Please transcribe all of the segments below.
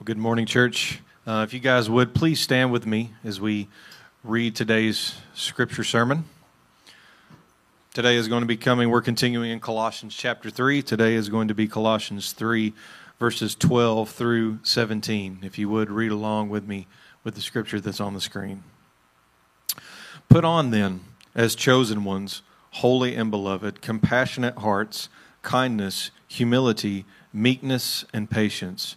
Well, good morning, church. If you guys would, please stand with me as we read today's scripture sermon. Today is going to be coming, we're continuing in Colossians chapter 3. Today is going to be Colossians 3, verses 12 through 17. If you would, read along with me with the scripture that's on the screen. Put on then, as chosen ones, holy and beloved, compassionate hearts, kindness, humility, meekness, and patience,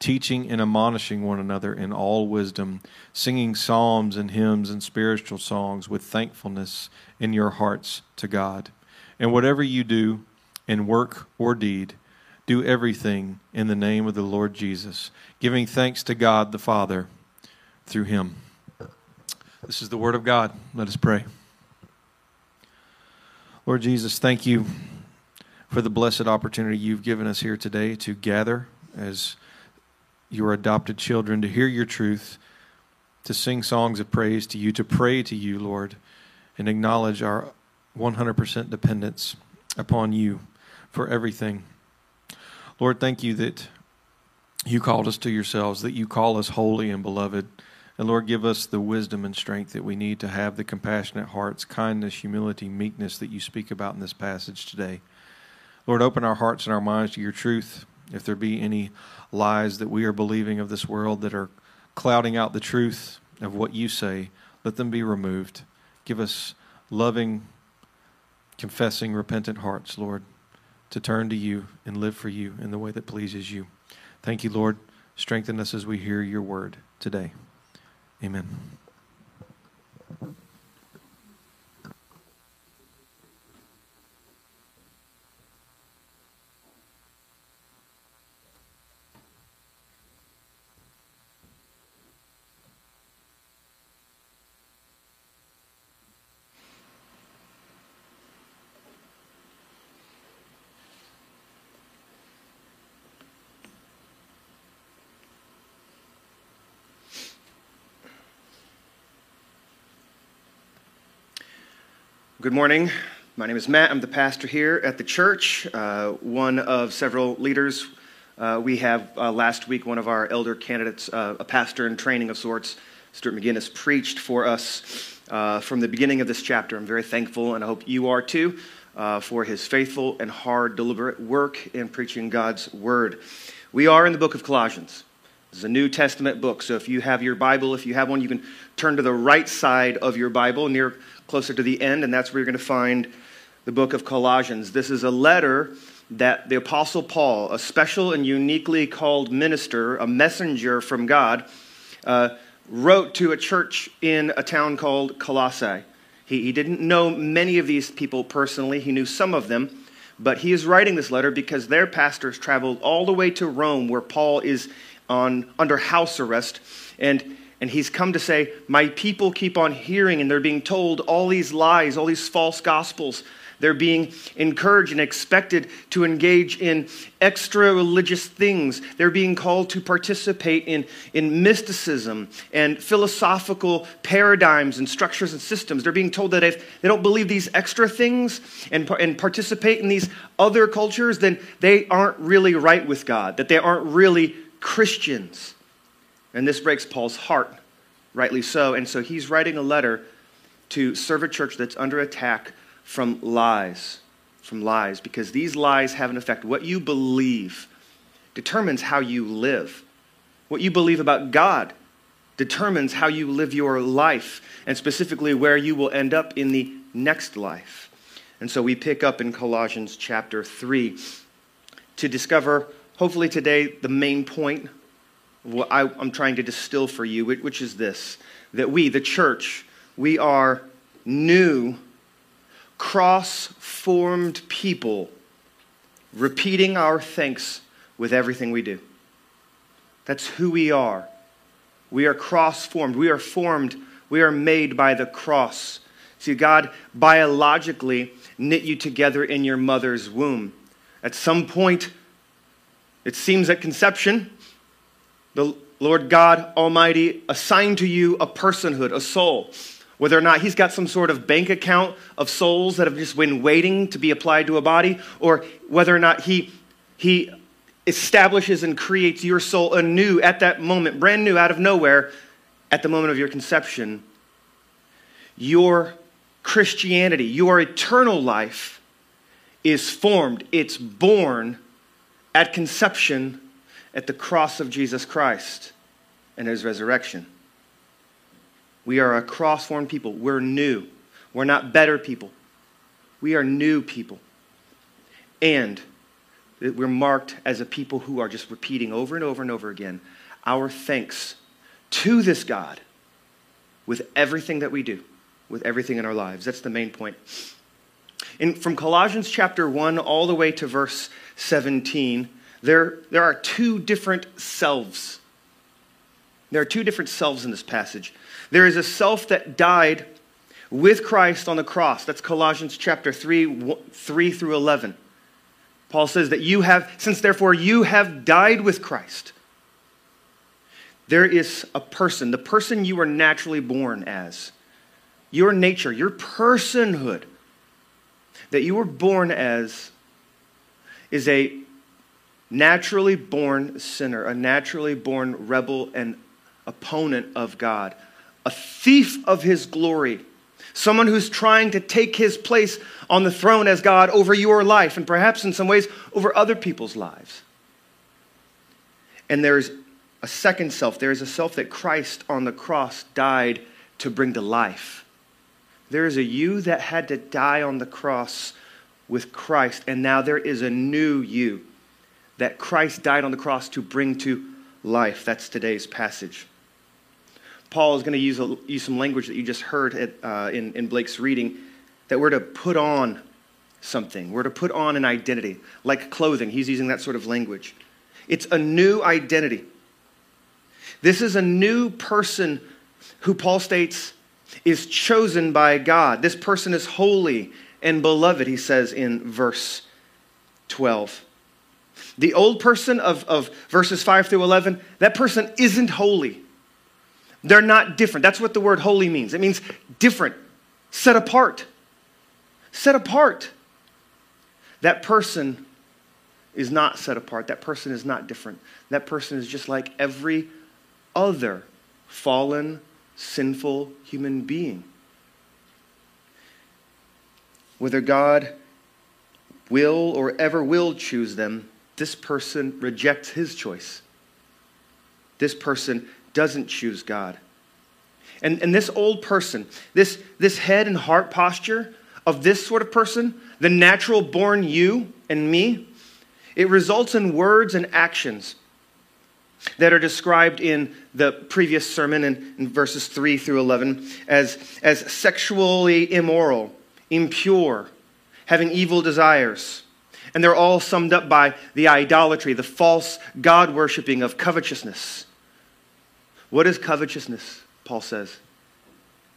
teaching and admonishing one another in all wisdom, singing psalms and hymns and spiritual songs with thankfulness in your hearts to God. And whatever you do, in work or deed, do everything in the name of the Lord Jesus, giving thanks to God the Father through him. This is the word of God. Let us pray. Lord Jesus, thank you for the blessed opportunity you've given us here today to gather as your adopted children, to hear your truth, to sing songs of praise to you, to pray to you, Lord, and acknowledge our 100% dependence upon you for everything. Lord, thank you that you called us to yourselves, that you call us holy and beloved. And Lord, give us the wisdom and strength that we need to have the compassionate hearts, kindness, humility, meekness that you speak about in this passage today. Lord, open our hearts and our minds to your truth. If there be any lies that we are believing of this world that are clouding out the truth of what you say, let them be removed. Give us loving, confessing, repentant hearts, Lord, to turn to you and live for you in the way that pleases you. Thank you, Lord. Strengthen us as we hear your word today. Amen. Good morning. My name is Matt. I'm the pastor here at the church, one of several leaders. We have last week one of our elder candidates, a pastor in training of sorts, Stuart McGinnis, preached for us from the beginning of this chapter. I'm very thankful, and I hope you are too, for his faithful and hard, deliberate work in preaching God's word. We are in the book of Colossians. This is a New Testament book, so if you have your Bible, if you have one, you can turn to the right side of your Bible, closer to the end, and that's where you're going to find the book of Colossians. This is a letter that the Apostle Paul, a special and uniquely called minister, a messenger from God, wrote to a church in a town called Colossae. He didn't know many of these people personally. He knew some of them, but he is writing this letter because their pastors traveled all the way to Rome, where Paul is under house arrest, and he's come to say, my people keep on hearing, and they're being told all these lies, all these false gospels. They're being encouraged and expected to engage in extra-religious things. They're being called to participate in mysticism and philosophical paradigms and structures and systems. They're being told that if they don't believe these extra things and participate in these other cultures, then they aren't really right with God, that they aren't really Christians. And this breaks Paul's heart, rightly so. And so he's writing a letter to serve a church that's under attack from lies, because these lies have an effect. What you believe determines how you live. What you believe about God determines how you live your life, and specifically where you will end up in the next life. And so we pick up in Colossians chapter 3 to discover, hopefully today, the main point what I'm trying to distill for you, which is this, that we, the church, we are new, cross-formed people repeating our thanks with everything we do. That's who we are. We are cross-formed. We are formed We are made by the cross. See, God biologically knit you together in your mother's womb. At some point, it seems at conception, the Lord God Almighty assigned to you a personhood, a soul. Whether or not he's got some sort of bank account of souls that have just been waiting to be applied to a body, or whether or not he establishes and creates your soul anew at that moment, brand new, out of nowhere, at the moment of your conception, your Christianity, your eternal life is formed. It's born at conception at the cross of Jesus Christ and his resurrection. We are a cross-born people. We're new. We're not better people. We are new people. And we're marked as a people who are just repeating over and over and over again our thanks to this God with everything that we do, with everything in our lives. That's the main point. And from Colossians chapter 1 all the way to verse 17, there are two different selves. There are two different selves in this passage. There is a self that died with Christ on the cross. That's Colossians chapter 3 through 11. Paul says that you have, since therefore you have died with Christ. There is a person, the person you were naturally born as. Your nature, your personhood that you were born as is a naturally born sinner, a naturally born rebel and opponent of God, a thief of his glory, someone who's trying to take his place on the throne as God over your life and perhaps in some ways over other people's lives. And there's a second self. There is a self that Christ on the cross died to bring to life. There is a you that had to die on the cross with Christ, and now there is a new you that Christ died on the cross to bring to life. That's today's passage. Paul is going to use some language that you just heard in Blake's reading, that we're to put on something. We're to put on an identity, like clothing. He's using that sort of language. It's a new identity. This is a new person who, Paul states, is chosen by God. This person is holy and beloved, he says in verse 12. The old person of verses 5 through 11, that person isn't holy. They're not different. That's what the word holy means. It means different, set apart. Set apart. That person is not set apart. That person is not different. That person is just like every other fallen, sinful human being. Whether God will or ever will choose them, this person rejects his choice. This person doesn't choose God. And this old person, this head and heart posture of this sort of person, the natural born you and me, it results in words and actions that are described in the previous sermon in verses 3 through 11 as sexually immoral, impure, having evil desires. And they're all summed up by the idolatry, the false God-worshipping of covetousness. What is covetousness, Paul says?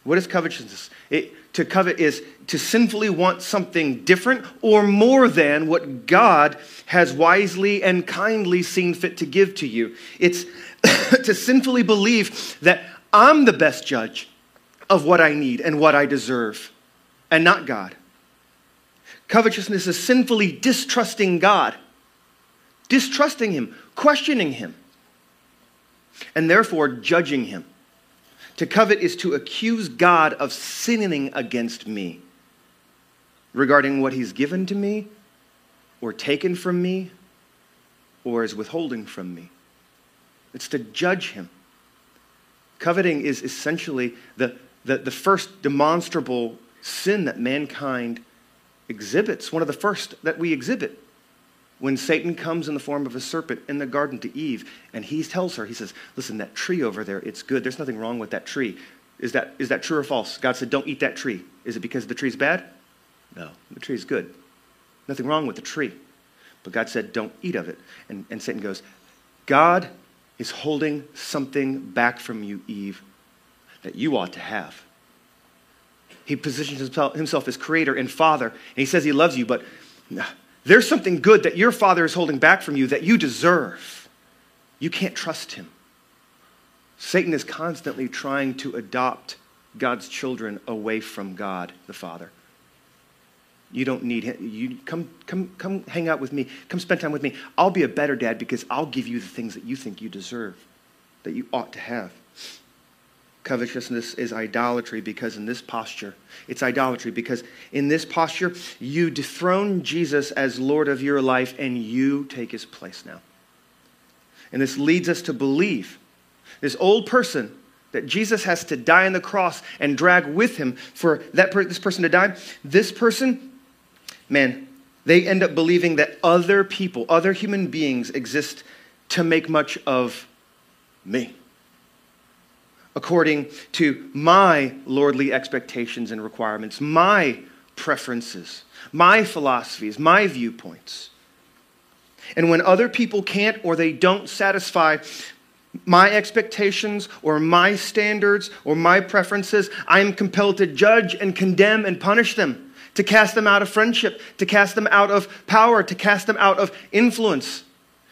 What is covetousness? To covet is to sinfully want something different or more than what God has wisely and kindly seen fit to give to you. It's to sinfully believe that I'm the best judge of what I need and what I deserve, and not God. Covetousness is sinfully distrusting God, distrusting him, questioning him, and therefore judging him. To covet is to accuse God of sinning against me regarding what he's given to me or taken from me or is withholding from me. It's to judge him. Coveting is essentially the first demonstrable sin that mankind exhibits, one of the first that we exhibit when Satan comes in the form of a serpent in the garden to Eve, and he tells her, he says, listen, that tree over there, it's good. There's nothing wrong with that tree. Is that true or false? God said, don't eat that tree. Is it because the tree's bad? No, the tree's good. Nothing wrong with the tree. But God said, don't eat of it. And Satan goes, God is holding something back from you, Eve. that you ought to have. He positions himself as creator and father, and he says he loves you, but there's something good that your father is holding back from you that you deserve. You can't trust him. Satan is constantly trying to adopt God's children away from God the Father. You don't need him. You come hang out with me. Come spend time with me. I'll be a better dad because I'll give you the things that you think you deserve, that you ought to have. Covetousness is idolatry because in this posture, it's idolatry because in this posture, you dethrone Jesus as Lord of your life and you take his place now. And this leads us to believe this old person that Jesus has to die on the cross and drag with him for this person to die. This person, man, they end up believing that other people, other human beings exist to make much of me, according to my lordly expectations and requirements, my preferences, my philosophies, my viewpoints. And when other people can't or they don't satisfy my expectations or my standards or my preferences, I am compelled to judge and condemn and punish them, to cast them out of friendship, to cast them out of power, to cast them out of influence.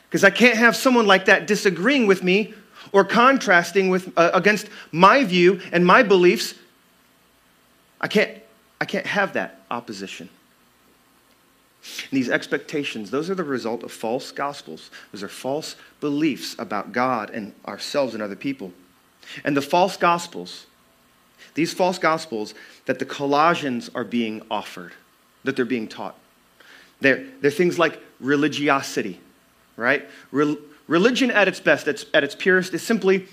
Because I can't have someone like that disagreeing with me or contrasting with against my view and my beliefs. I can't have that opposition. And these expectations, those are the result of false gospels. Those are false beliefs about God and ourselves and other people. And the false gospels, these false gospels that the Colossians are being offered, that they're being taught, they're things like religiosity, right? Religion at its best, at its purest, is simply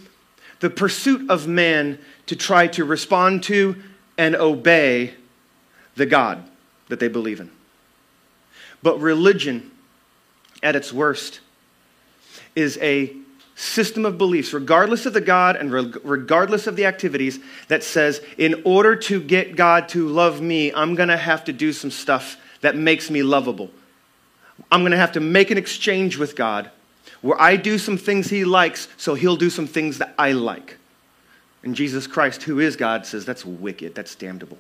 the pursuit of man to try to respond to and obey the God that they believe in. But religion, at its worst, is a system of beliefs, regardless of the God and regardless of the activities, that says, in order to get God to love me, I'm going to have to do some stuff that makes me lovable. I'm going to have to make an exchange with God where I do some things he likes, so he'll do some things that I like. And Jesus Christ, who is God, says that's wicked, that's damnable.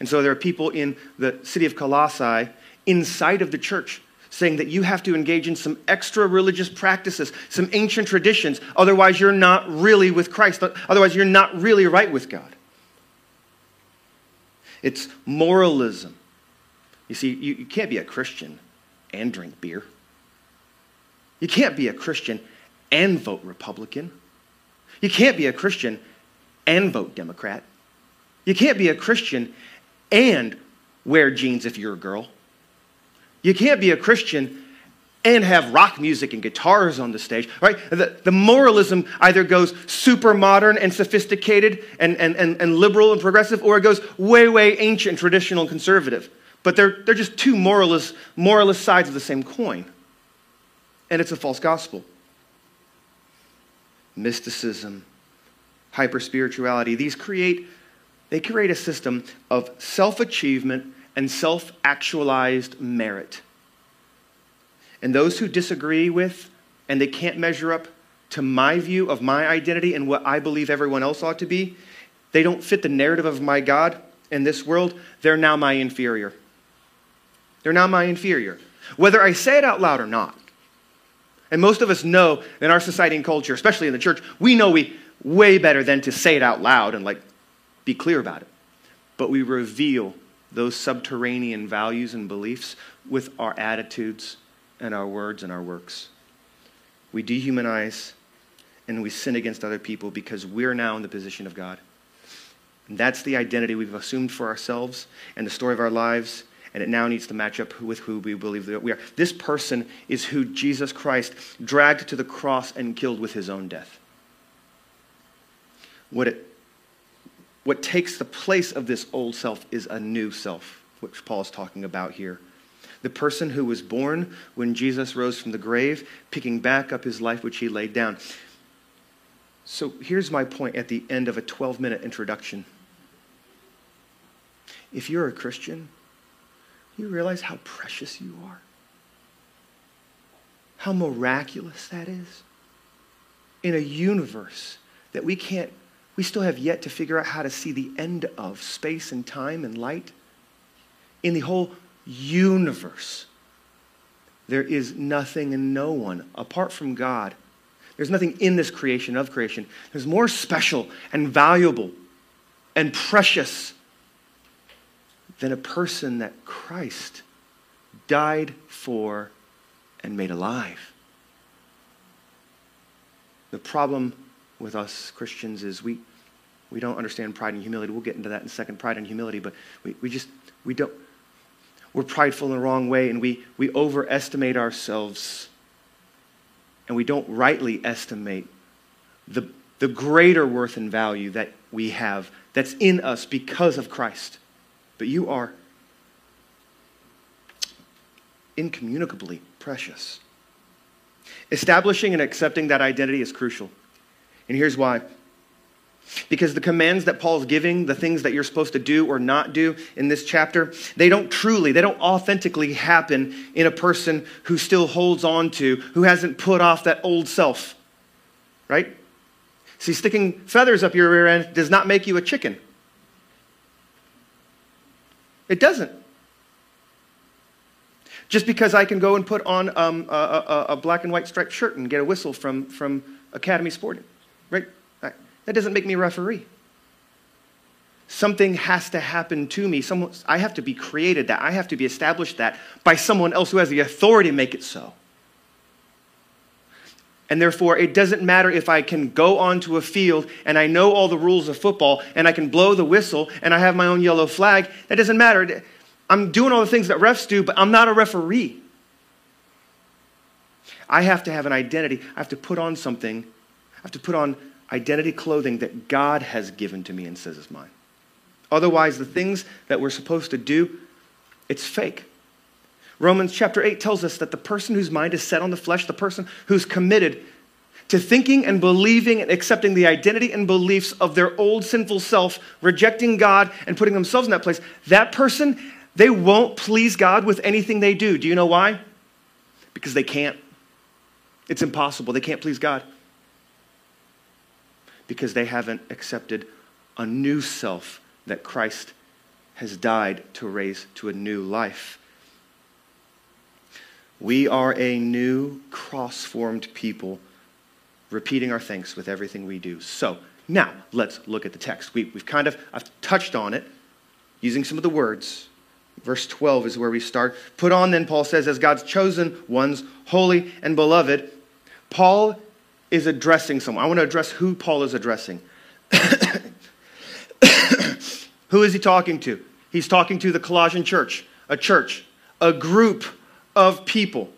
And so there are people in the city of Colossae, inside of the church, saying that you have to engage in some extra religious practices, some ancient traditions, otherwise you're not really with Christ, otherwise you're not really right with God. It's moralism. You see, you can't be a Christian and drink beer. You can't be a Christian and vote Republican. You can't be a Christian and vote Democrat. You can't be a Christian and wear jeans if you're a girl. You can't be a Christian and have rock music and guitars on the stage, right? The moralism either goes super modern and sophisticated and liberal and progressive, or it goes way, way ancient, traditional, and conservative. But they're just two moralist sides of the same coin. And it's a false gospel. Mysticism, hyper-spirituality, they create a system of self-achievement and self-actualized merit. And those who disagree with and they can't measure up to my view of my identity and what I believe everyone else ought to be, they don't fit the narrative of my God in this world, they're now my inferior. They're now my inferior. Whether I say it out loud or not. And most of us know in our society and culture, especially in the church, we know way better than to say it out loud and be clear about it. But we reveal those subterranean values and beliefs with our attitudes and our words and our works. We dehumanize and we sin against other people because we're now in the position of God. And that's the identity we've assumed for ourselves and the story of our lives. And it now needs to match up with who we believe that we are. This person is who Jesus Christ dragged to the cross and killed with his own death. What takes the place of this old self is a new self, which Paul is talking about here. The person who was born when Jesus rose from the grave, picking back up his life which he laid down. So here's my point at the end of a 12-minute introduction. If you're a Christian, you realize how precious you are? How miraculous that is? In a universe that we can't We still have yet to figure out how to see the end of space and time and light. In the whole universe, there is nothing and no one apart from God. There's nothing in this creation of creation. There's more special and valuable and precious than a person that Christ died for and made alive. The problem with us Christians is we don't understand pride and humility. We'll get into that in a second, pride and humility, but we're prideful in the wrong way, and we overestimate ourselves, and we don't rightly estimate the greater worth and value that we have that's in us because of Christ. But you are incommunicably precious. Establishing and accepting that identity is crucial. And here's why. Because the commands that Paul's giving, the things that you're supposed to do or not do in this chapter, they don't authentically happen in a person who still holds on to, who hasn't put off that old self, right? See, sticking feathers up your rear end does not make you a chicken. It doesn't. Just because I can go and put on a black and white striped shirt and get a whistle from Academy Sporting, right? That doesn't make me a referee. Something has to happen to me. I have to be created that. I have to be established that by someone else who has the authority to make it so. And therefore, it doesn't matter if I can go onto a field and I know all the rules of football and I can blow the whistle and I have my own yellow flag. That doesn't matter. I'm doing all the things that refs do, but I'm not a referee. I have to have an identity. I have to put on something. I have to put on identity clothing that God has given to me and says is mine. Otherwise, the things that we're supposed to do, it's fake. Romans chapter 8 tells us that the person whose mind is set on the flesh, the person who's committed to thinking and believing and accepting the identity and beliefs of their old sinful self, rejecting God and putting themselves in that place, that person, they won't please God with anything they do. Do you know why? Because they can't. It's impossible. They can't please God. Because they haven't accepted a new self that Christ has died to raise to a new life. We are a new, cross-formed people, repeating our thanks with everything we do. So, now, let's look at the text. I've touched on it, using some of the words. Verse 12 is where we start. Put on, then, Paul says, as God's chosen ones, holy and beloved. Paul is addressing someone. I want to address who Paul is addressing. Who is he talking to? He's talking to the Colossian church, a group of people.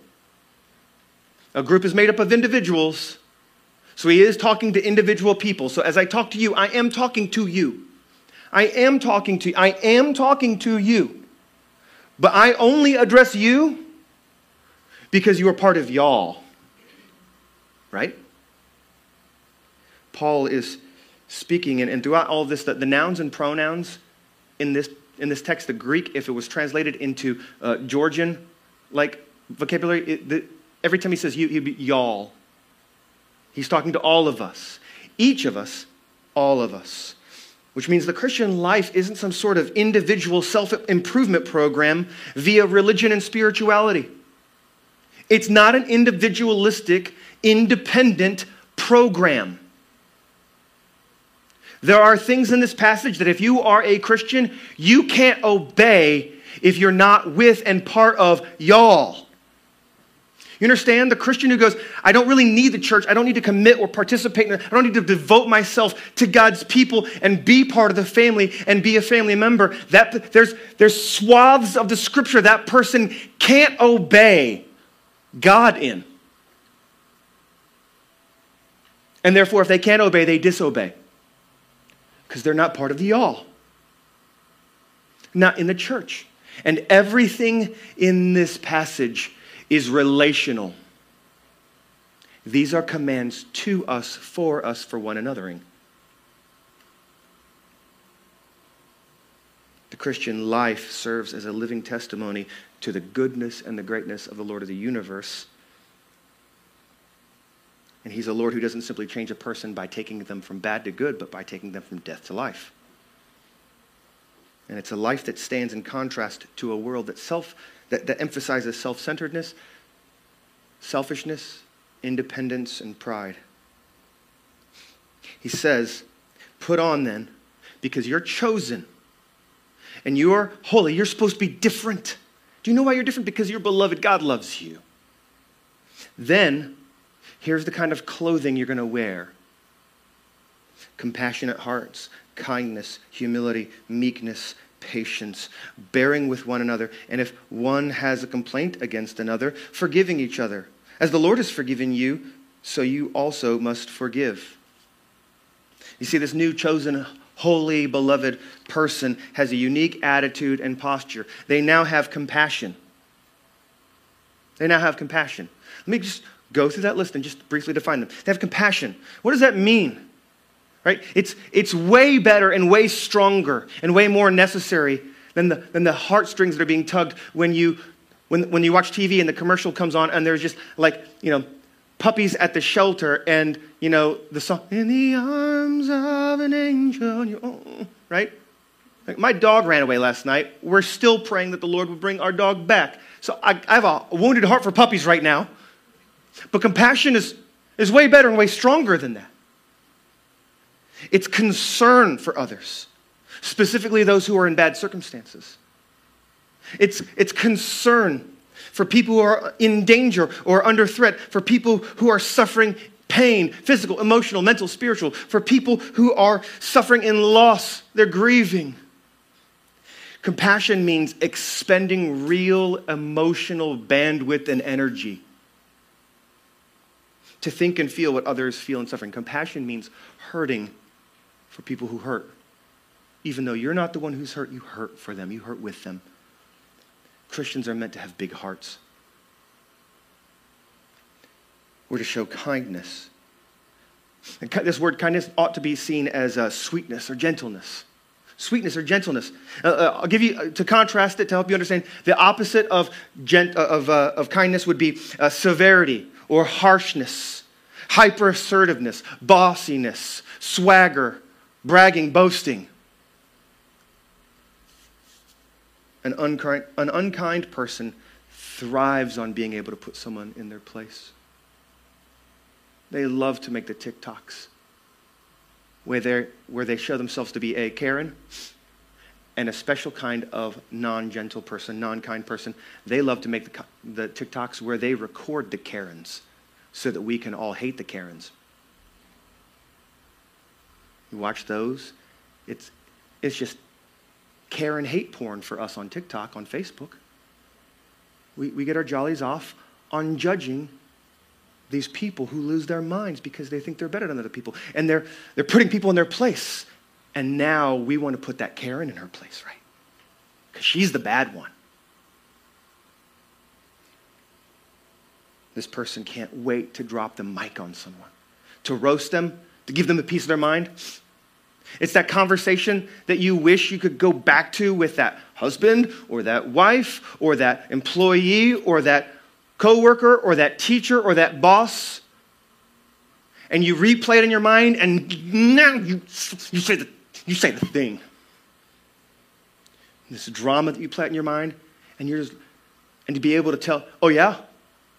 A group is made up of individuals, so he is talking to individual people. So as I talk to you, I am talking to you. I am talking to you. But I only address you because you are part of y'all. Right? Paul is speaking, and throughout all of this, the nouns and pronouns in this text, the Greek, if it was translated into Georgian like vocabulary, every time he says you, he'd be y'all. He's talking to all of us. Each of us, all of us. Which means the Christian life isn't some sort of individual self-improvement program via religion and spirituality. It's not an individualistic, independent program. There are things in this passage that if you are a Christian, you can't obey if you're not with and part of y'all. You understand? The Christian who goes, I don't really need the church. I don't need to commit or participate in it. I don't need to devote myself to God's people and be part of the family and be a family member. There's swaths of the scripture that person can't obey God in. And therefore, if they can't obey, they disobey. Because they're not part of the y'all. Not in the church. And everything in this passage is relational. These are commands to us, for one anothering. The Christian life serves as a living testimony to the goodness and the greatness of the Lord of the universe. And he's a Lord who doesn't simply change a person by taking them from bad to good, but by taking them from death to life. And it's a life that stands in contrast to a world that emphasizes self-centeredness, selfishness, independence, and pride. He says, put on then, because you're chosen and you're holy. You're supposed to be different. Do you know why you're different? Because you're beloved. God loves you. Then, here's the kind of clothing you're going to wear. Compassionate hearts, kindness, humility, meekness, patience, bearing with one another. And if one has a complaint against another, forgiving each other. As the Lord has forgiven you, so you also must forgive. You see, this new chosen, holy, beloved person has a unique attitude and posture. They now have compassion. They now have compassion. Let me just go through that list and just briefly define them. They have compassion. What does that mean? Right? It's way better and way stronger and way more necessary than the heartstrings that are being tugged when you watch TV and the commercial comes on and there's just like, you know, puppies at the shelter and, you know, the song, in the arms of an angel, and right? Like, my dog ran away last night. We're still praying that the Lord would bring our dog back. So I have a wounded heart for puppies right now. But compassion is way better and way stronger than that. It's concern for others, specifically those who are in bad circumstances. It's concern for people who are in danger or under threat, for people who are suffering pain, physical, emotional, mental, spiritual, for people who are suffering in loss, they're grieving. Compassion means expending real emotional bandwidth and energy to think and feel what others feel and suffering. Compassion means hurting for people who hurt. Even though you're not the one who's hurt, you hurt for them. You hurt with them. Christians are meant to have big hearts. We're to show kindness. And this word kindness ought to be seen as sweetness or gentleness. Sweetness or gentleness. I'll give you, to contrast it, to help you understand, the opposite of kindness would be severity or harshness, hyper-assertiveness, bossiness, swagger, bragging, boasting. An unkind person thrives on being able to put someone in their place. They love to make the TikToks where they show themselves to be a Karen and a special kind of non-gentle person, non-kind person. They love to make the TikToks where they record the Karens so that we can all hate the Karens. You watch those, it's just Karen hate porn for us on TikTok, on Facebook. We get our jollies off on judging these people who lose their minds because they think they're better than other people. And they're putting people in their place. And now we want to put that Karen in her place, right? Because she's the bad one. This person can't wait to drop the mic on someone, to roast them, to give them a piece of their mind. It's that conversation that you wish you could go back to with that husband or that wife or that employee or that coworker or that teacher or that boss. And you replay it in your mind and now you say the thing. This drama that you play out in your mind and to be able to tell, oh yeah,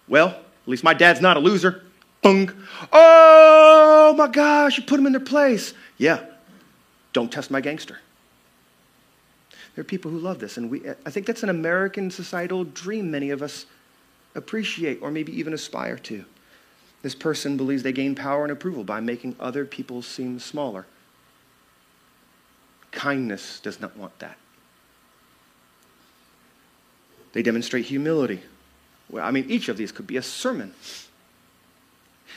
well, at least my dad's not a loser. Bung. Oh my gosh, you put him in their place. Yeah. Don't test my gangster. There are people who love this, and I think that's an American societal dream many of us appreciate or maybe even aspire to. This person believes they gain power and approval by making other people seem smaller. Kindness does not want that. They demonstrate humility. Well, I mean, each of these could be a sermon.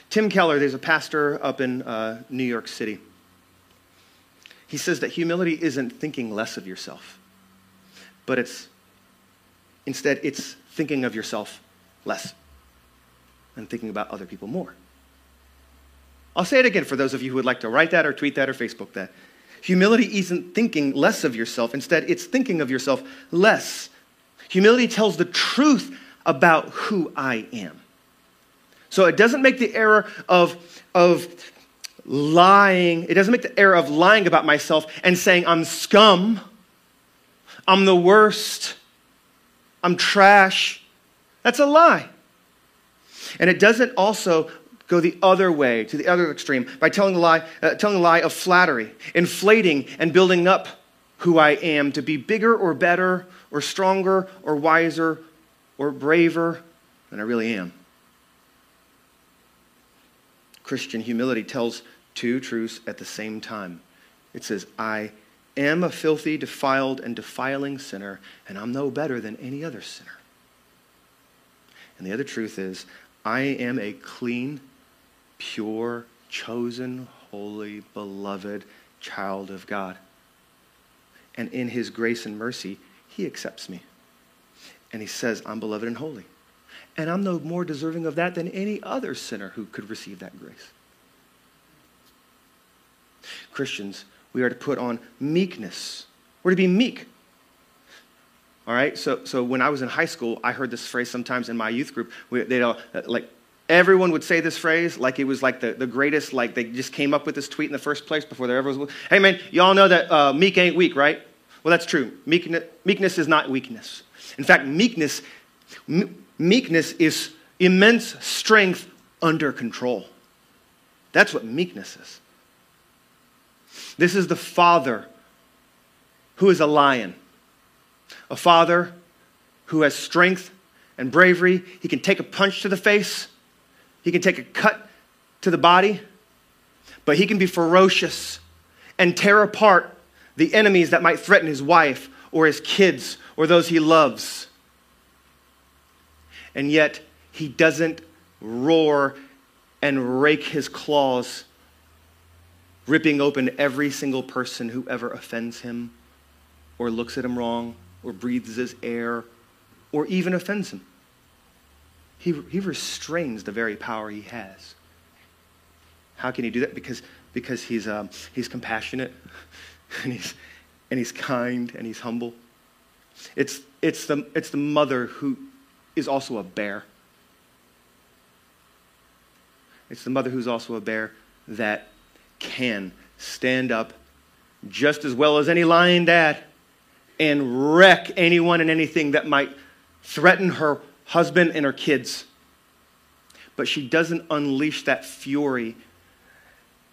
Tim Keller, there's a pastor up in New York City. He says that humility isn't thinking less of yourself, but instead it's thinking of yourself less and thinking about other people more. I'll say it again for those of you who would like to write that or tweet that or Facebook that. Humility isn't thinking less of yourself. Instead, it's thinking of yourself less. Humility tells the truth about who I am. So it doesn't make the error of lying. It doesn't make the error of lying about myself and saying I'm scum, I'm the worst, I'm trash. That's a lie. And it doesn't also go the other way, to the other extreme, by telling a lie of flattery, inflating and building up who I am to be bigger or better or stronger or wiser or braver than I really am. Christian humility tells two truths at the same time. It says, I am a filthy, defiled, and defiling sinner, and I'm no better than any other sinner. And the other truth is, I am a clean, pure, chosen, holy, beloved child of God. And in his grace and mercy, he accepts me. And he says, I'm beloved and holy. And I'm no more deserving of that than any other sinner who could receive that grace. Christians, we are to put on meekness. We're to be meek. All right, so when I was in high school, I heard this phrase sometimes in my youth group. Everyone would say this phrase like it was like the greatest, like they just came up with this tweet in the first place before there ever was. Hey, man, y'all know that meek ain't weak, right? Well, that's true. Meekness is not weakness. In fact, meekness is immense strength under control. That's what meekness is. This is the Father who is a lion. A father who has strength and bravery. He can take a punch to the face. He can take a cut to the body. But he can be ferocious and tear apart the enemies that might threaten his wife or his kids or those he loves. And yet, he doesn't roar and rake his claws, ripping open every single person who ever offends him or looks at him wrong, or breathes his air, or even offends him. He restrains the very power he has. How can he do that? Because he's compassionate, and he's kind, and he's humble. It's the mother who is also a bear. It's the mother who's also a bear that can stand up just as well as any lion dad and wreck anyone and anything that might threaten her husband and her kids. But she doesn't unleash that fury.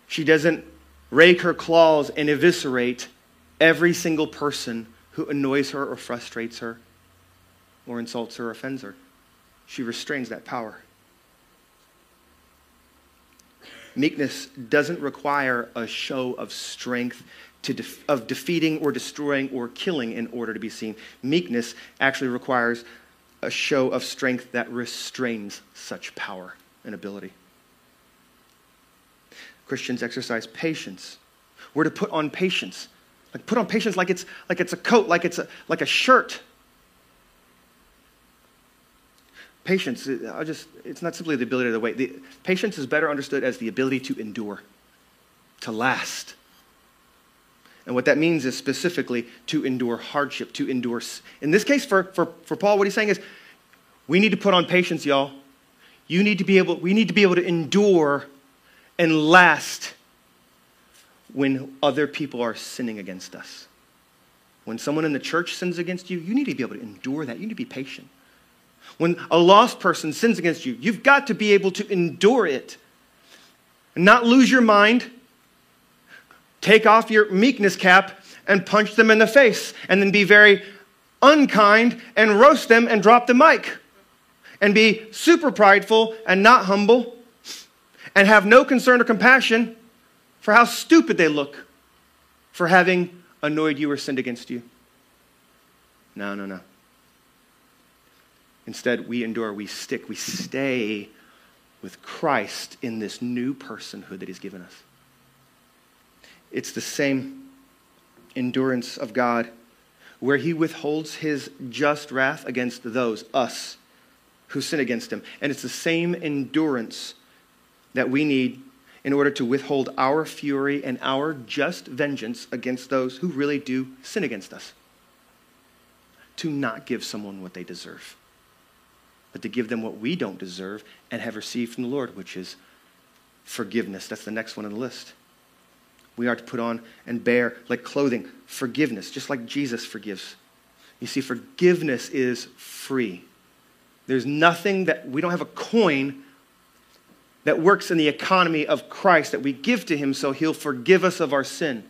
She doesn't rake her claws and eviscerate every single person who annoys her or frustrates her or insults her or offends her. She restrains that power. Meekness doesn't require a show of strength of defeating or destroying or killing in order to be seen. Meekness actually requires a show of strength that restrains such power and ability. Christians exercise patience. We're to put on patience. Like put on patience like it's a coat, like a shirt. Patience, it's not simply the ability to wait. Patience is better understood as the ability to endure, to last. And what that means is specifically to endure hardship, to endure. In this case, for Paul, what he's saying is, we need to put on patience, y'all. We need to be able to endure and last when other people are sinning against us. When someone in the church sins against you, you need to be able to endure that. You need to be patient. When a lost person sins against you, you've got to be able to endure it and not lose your mind. Take off your meekness cap and punch them in the face and then be very unkind and roast them and drop the mic and be super prideful and not humble and have no concern or compassion for how stupid they look for having annoyed you or sinned against you. No, no, no. Instead, we endure, we stick, we stay with Christ in this new personhood that he's given us. It's the same endurance of God where he withholds his just wrath against those, us, who sin against him. And it's the same endurance that we need in order to withhold our fury and our just vengeance against those who really do sin against us. To not give someone what they deserve. but to give them what we don't deserve and have received from the Lord, which is forgiveness. That's the next one on the list. We are to put on and bear, like clothing, forgiveness, just like Jesus forgives. You see, forgiveness is free. There's nothing that, we don't have a coin that works in the economy of Christ that we give to him so he'll forgive us of our sin.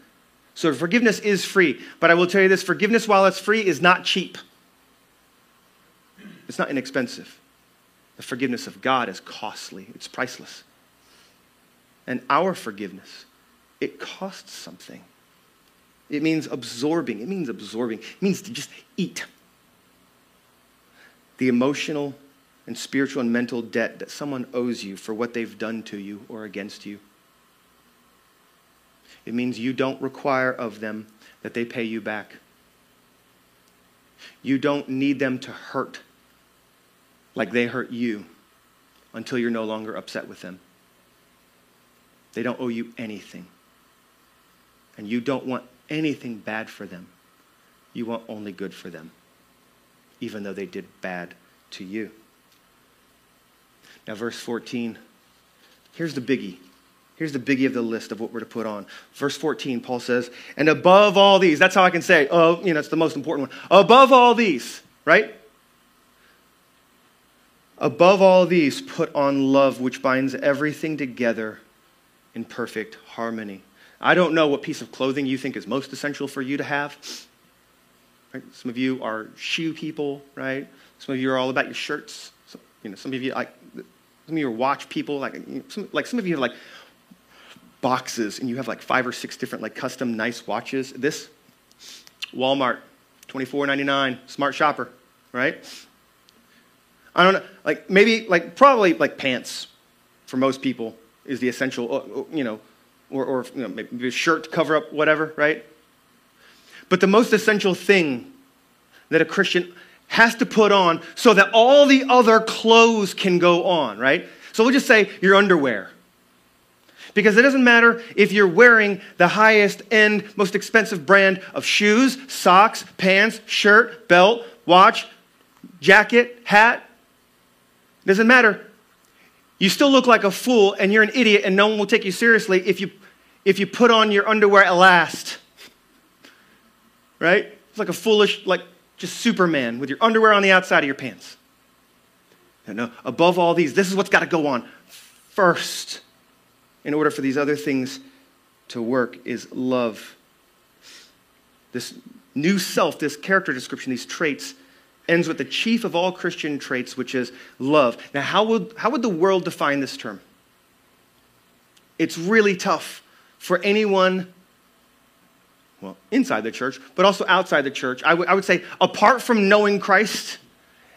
So forgiveness is free. But I will tell you this, forgiveness while it's free is not cheap. It's not inexpensive. The forgiveness of God is costly. It's priceless. And our forgiveness, it costs something. It means absorbing. It means absorbing. It means to just eat the emotional and spiritual and mental debt that someone owes you for what they've done to you or against you. It means you don't require of them that they pay you back. You don't need them to hurt like they hurt you until you're no longer upset with them. They don't owe you anything. And you don't want anything bad for them. You want only good for them, even though they did bad to you. Now, verse 14, here's the biggie. Here's the biggie of the list of what we're to put on. Verse 14, Paul says, and above all these, that's how I can say, oh, you know, it's the most important one. Above all these, right? Above all these, put on love, which binds everything together in perfect harmony. I don't know what piece of clothing you think is most essential for you to have. Right? Some of you are shoe people, right? Some of you are all about your shirts. So, you know, some of you like, some of you are watch people. Like, you know, some of you have like boxes, and you have like 5 or 6 different like custom nice watches. This Walmart, $24.99, smart shopper, right? I don't know, like maybe like probably like pants for most people is the essential, you know, or you know, maybe a shirt, cover up, whatever, right? But the most essential thing that a Christian has to put on so that all the other clothes can go on, right? So we'll just say your underwear. Because it doesn't matter if you're wearing the highest end, most expensive brand of shoes, socks, pants, shirt, belt, watch, jacket, hat. It doesn't matter. You still look like a fool and you're an idiot and no one will take you seriously if you put on your underwear at last. Right? It's like a foolish, like just Superman with your underwear on the outside of your pants. No, above all these, this is what's got to go on first in order for these other things to work is love. This new self, this character description, these traits, ends with the chief of all Christian traits, which is love. Now, how would the world define this term? It's really tough for anyone, well, inside the church, but also outside the church. I would say, apart from knowing Christ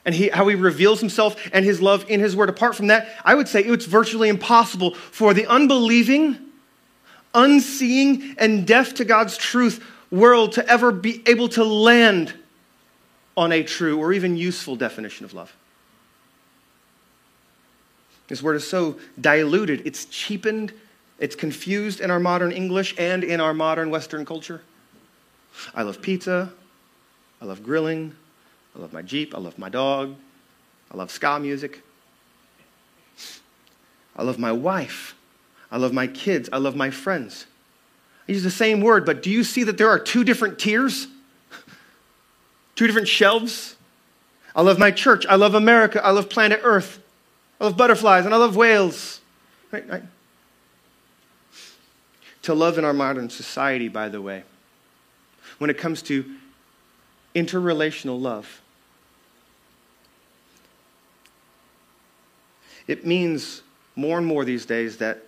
and how he reveals himself and his love in his word, apart from that, I would say it's virtually impossible for the unbelieving, unseeing, and deaf to God's truth world to ever be able to land on a true or even useful definition of love. This word is so diluted, it's cheapened, it's confused in our modern English and in our modern Western culture. I love pizza, I love grilling, I love my Jeep, I love my dog, I love ska music. I love my wife, I love my kids, I love my friends. I use the same word, but do you see that there are 2 different tiers? 2 different shelves. I love my church. I love America. I love planet Earth. I love butterflies and I love whales. Right. To love in our modern society, by the way, when it comes to interrelational love, it means more and more these days that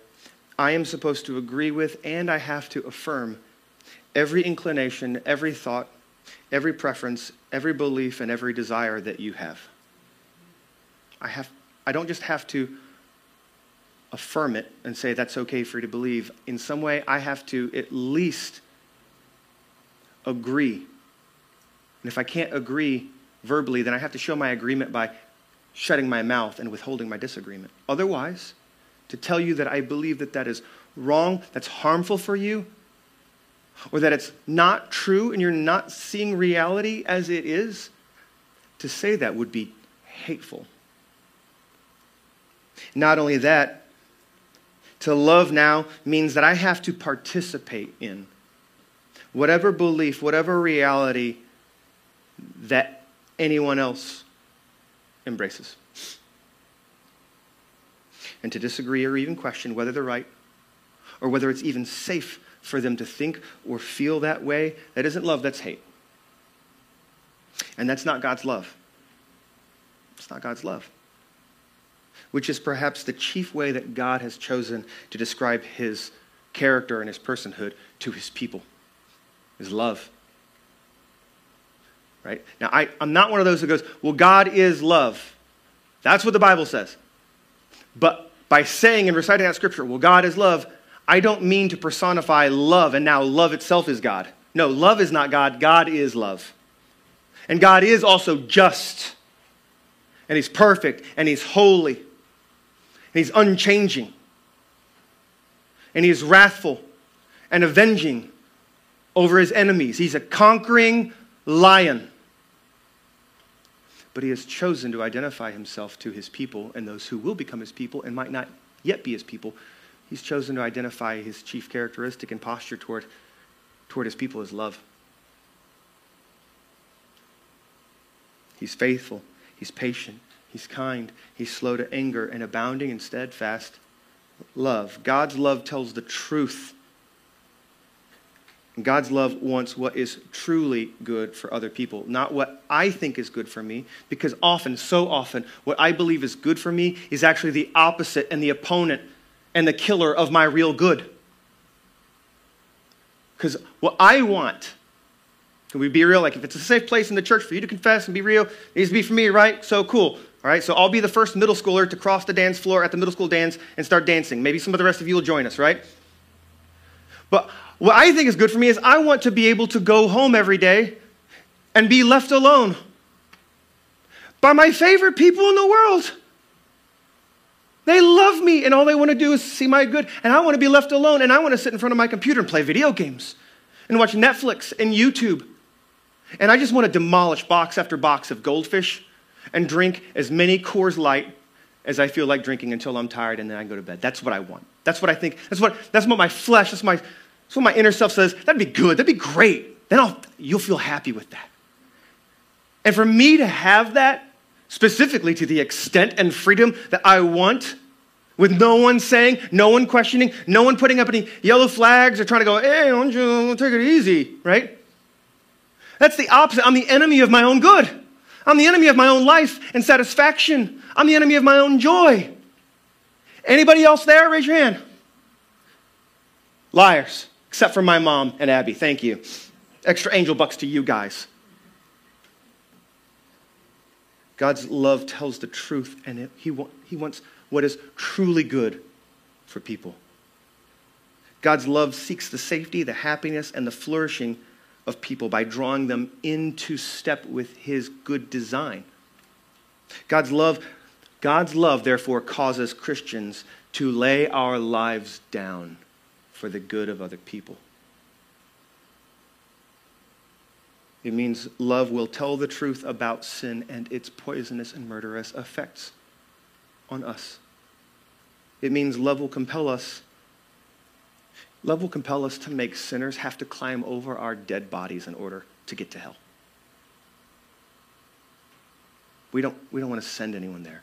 I am supposed to agree with and I have to affirm every inclination, every thought, every preference, every belief, and every desire that you have. I don't just have to affirm it and say that's okay for you to believe. In some way, I have to at least agree. And if I can't agree verbally, then I have to show my agreement by shutting my mouth and withholding my disagreement. Otherwise, to tell you that I believe that that is wrong, that's harmful for you, or that it's not true and you're not seeing reality as it is, to say that would be hateful Not only that, to love now means that I have to participate in whatever belief, whatever reality that anyone else embraces. And to disagree or even question whether they're right or whether it's even safe for them to think or feel that way, that isn't love, that's hate. And that's not God's love. It's not God's love, which is perhaps the chief way that God has chosen to describe his character and his personhood to his people, his love. Right? Now, I'm not one of those who goes, well, God is love. That's what the Bible says. But by saying and reciting that scripture, well, God is love, I don't mean to personify love and now love itself is God. No, love is not God. God is love. And God is also just. And he's perfect. And he's holy. And he's unchanging. And he is wrathful and avenging over his enemies. He's a conquering lion. But he has chosen to identify himself to his people and those who will become his people and might not yet be his people. He's chosen to identify his chief characteristic and posture toward his people as love. He's faithful. He's patient. He's kind. He's slow to anger and abounding in steadfast love. God's love tells the truth. And God's love wants what is truly good for other people, not what I think is good for me, because often, so often, what I believe is good for me is actually the opposite and the opponent and the killer of my real good. Because what I want, can we be real? Like, if it's a safe place in the church for you to confess and be real, it needs to be for me, right? So cool. All right, so I'll be the first middle schooler to cross the dance floor at the middle school dance and start dancing. Maybe some of the rest of you will join us, right? But what I think is good for me is I want to be able to go home every day and be left alone by my favorite people in the world. They love me, and all they want to do is see my good, and I want to be left alone, and I want to sit in front of my computer and play video games and watch Netflix and YouTube. And I just want to demolish box after box of Goldfish and drink as many Coors Light as I feel like drinking until I'm tired and then I go to bed. That's what I want. That's what I think. That's what my flesh, that's what my inner self says. That'd be good. That'd be great. Then you'll feel happy with that. And for me to have that, specifically to the extent and freedom that I want, with no one saying, no one questioning, no one putting up any yellow flags or trying to go, hey, why don't you take it easy, right? That's the opposite. I'm the enemy of my own good. I'm the enemy of my own life and satisfaction. I'm the enemy of my own joy. Anybody else there? Raise your hand. Liars, except for my mom and Abby. Thank you. Extra angel bucks to you guys. God's love tells the truth, and he wants what is truly good for people. God's love seeks the safety, the happiness, and the flourishing of people by drawing them into step with his good design. God's love, therefore, causes Christians to lay our lives down for the good of other people. It means love will tell the truth about sin and its poisonous and murderous effects on us. It means love will compel us to make sinners have to climb over our dead bodies in order to get to hell. We don't want to send anyone there.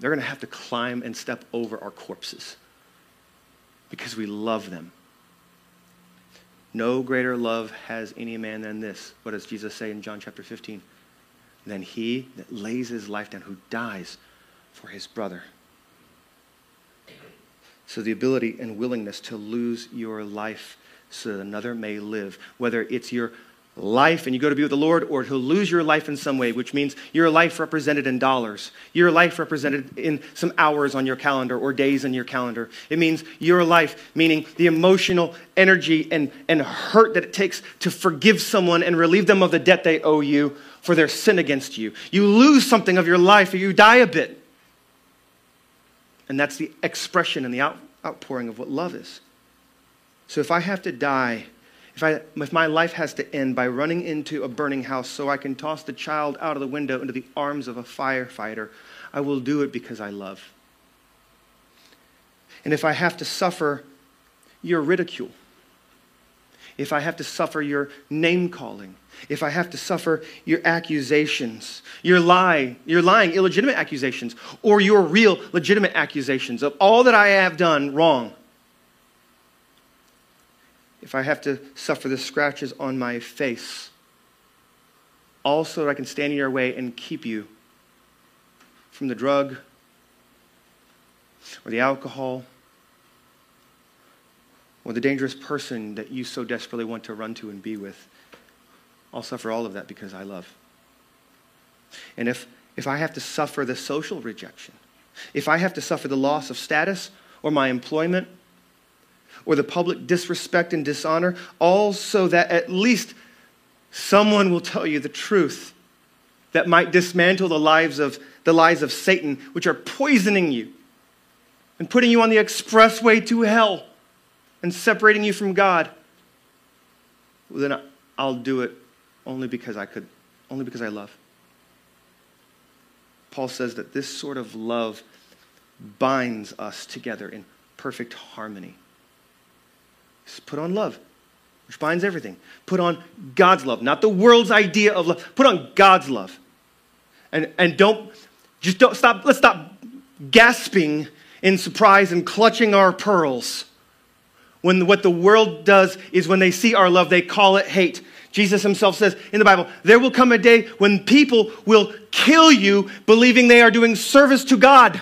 They're going to have to climb and step over our corpses because we love them. No greater love has any man than this. What does Jesus say in John chapter 15? Than he that lays his life down, who dies for his brother. So the ability and willingness to lose your life so that another may live, whether it's your life and you go to be with the Lord, or to lose your life in some way, which means your life represented in dollars, your life represented in some hours on your calendar or days in your calendar. It means your life, meaning the emotional energy and hurt that it takes to forgive someone and relieve them of the debt they owe you for their sin against you. You lose something of your life, or you die a bit. And that's the expression and the outpouring of what love is. So if I have to die, if my life has to end by running into a burning house so I can toss the child out of the window into the arms of a firefighter, I will do it because I love. And if I have to suffer your ridicule, if I have to suffer your name-calling, if I have to suffer your accusations, your lying, illegitimate accusations, or your real, legitimate accusations of all that I have done wrong, if I have to suffer the scratches on my face, all so that I can stand in your way and keep you from the drug or the alcohol or the dangerous person that you so desperately want to run to and be with, I'll suffer all of that because I love. And if I have to suffer the social rejection, if I have to suffer the loss of status or my employment or the public disrespect and dishonor, all so that at least someone will tell you the truth that might dismantle the lies of Satan, which are poisoning you and putting you on the expressway to hell and separating you from God, well, then I'll do it only because I love. Paul says that this sort of love binds us together in perfect harmony. He says, put on love, which binds everything. Put on God's love, not the world's idea of love. Put on God's love. And let's stop gasping in surprise and clutching our pearls. When what the world does is when they see our love, they call it hate. Jesus himself says in the Bible, there will come a day when people will kill you believing they are doing service to God.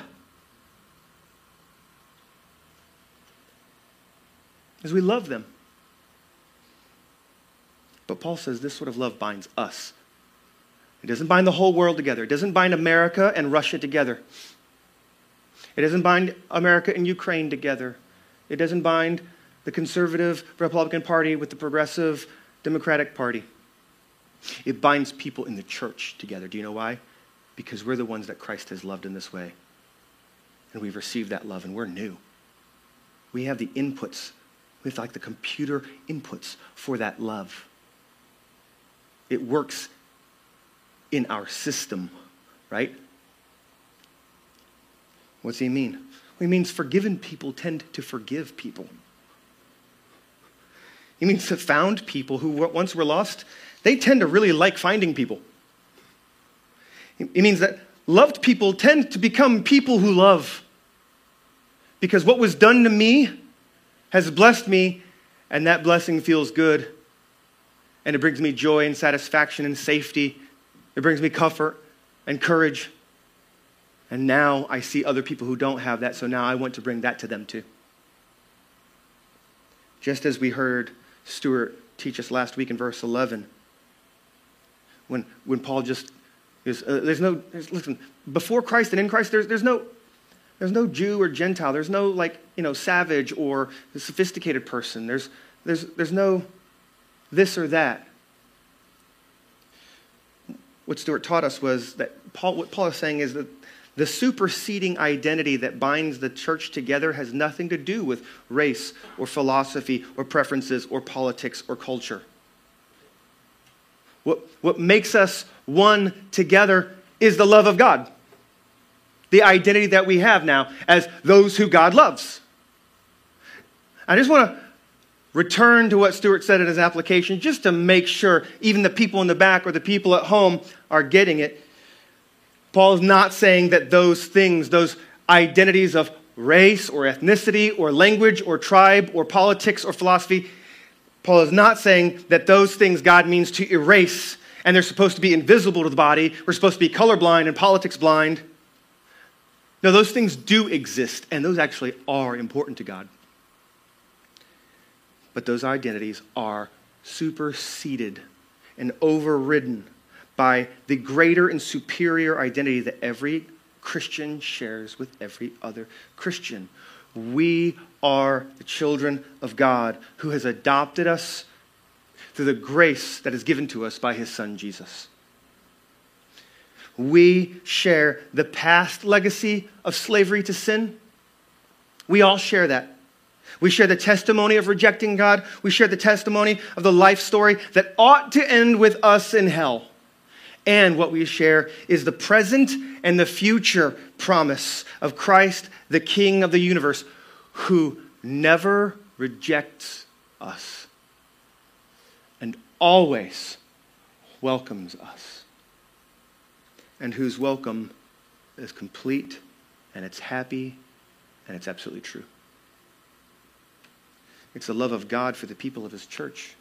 Because we love them. But Paul says this sort of love binds us. It doesn't bind the whole world together. It doesn't bind America and Russia together. It doesn't bind America and Ukraine together. It doesn't bind the conservative Republican Party with the progressive Democratic Party. It binds people in the church together. Do you know why? Because we're the ones that Christ has loved in this way. And we've received that love and we're new. We have the inputs. We have like the computer inputs for that love. It works in our system, right? What's he mean? Well, he means forgiven people tend to forgive people. He means that found people who once were lost, they tend to really like finding people. It means that loved people tend to become people who love. Because what was done to me has blessed me, and that blessing feels good. And it brings me joy and satisfaction and safety. It brings me comfort and courage. And now I see other people who don't have that, so now I want to bring that to them too. Just as we heard Stuart teach us last week in verse 11, when Paul just, listen, before Christ and in Christ, there's no Jew or Gentile. There's no savage or sophisticated person. There's no this or that. What Stuart taught us was that what Paul is saying is that the superseding identity that binds the church together has nothing to do with race or philosophy or preferences or politics or culture. What makes us one together is the love of God, the identity that we have now as those who God loves. I just want to return to what Stuart said in his application just to make sure even the people in the back or the people at home are getting it. Paul is not saying that those things, those identities of race or ethnicity or language or tribe or politics or philosophy, Paul is not saying that those things God means to erase and they're supposed to be invisible to the body. We're supposed to be colorblind and politics blind. No, those things do exist and those actually are important to God. But those identities are superseded and overridden by the greater and superior identity that every Christian shares with every other Christian. We are the children of God who has adopted us through the grace that is given to us by his son Jesus. We share the past legacy of slavery to sin. We all share that. We share the testimony of rejecting God. We share the testimony of the life story that ought to end with us in hell. and what we share is the present and the future promise of Christ, the King of the universe, who never rejects us and always welcomes us, and whose welcome is complete, and it's happy, and it's absolutely true. It's the love of God for the people of his church.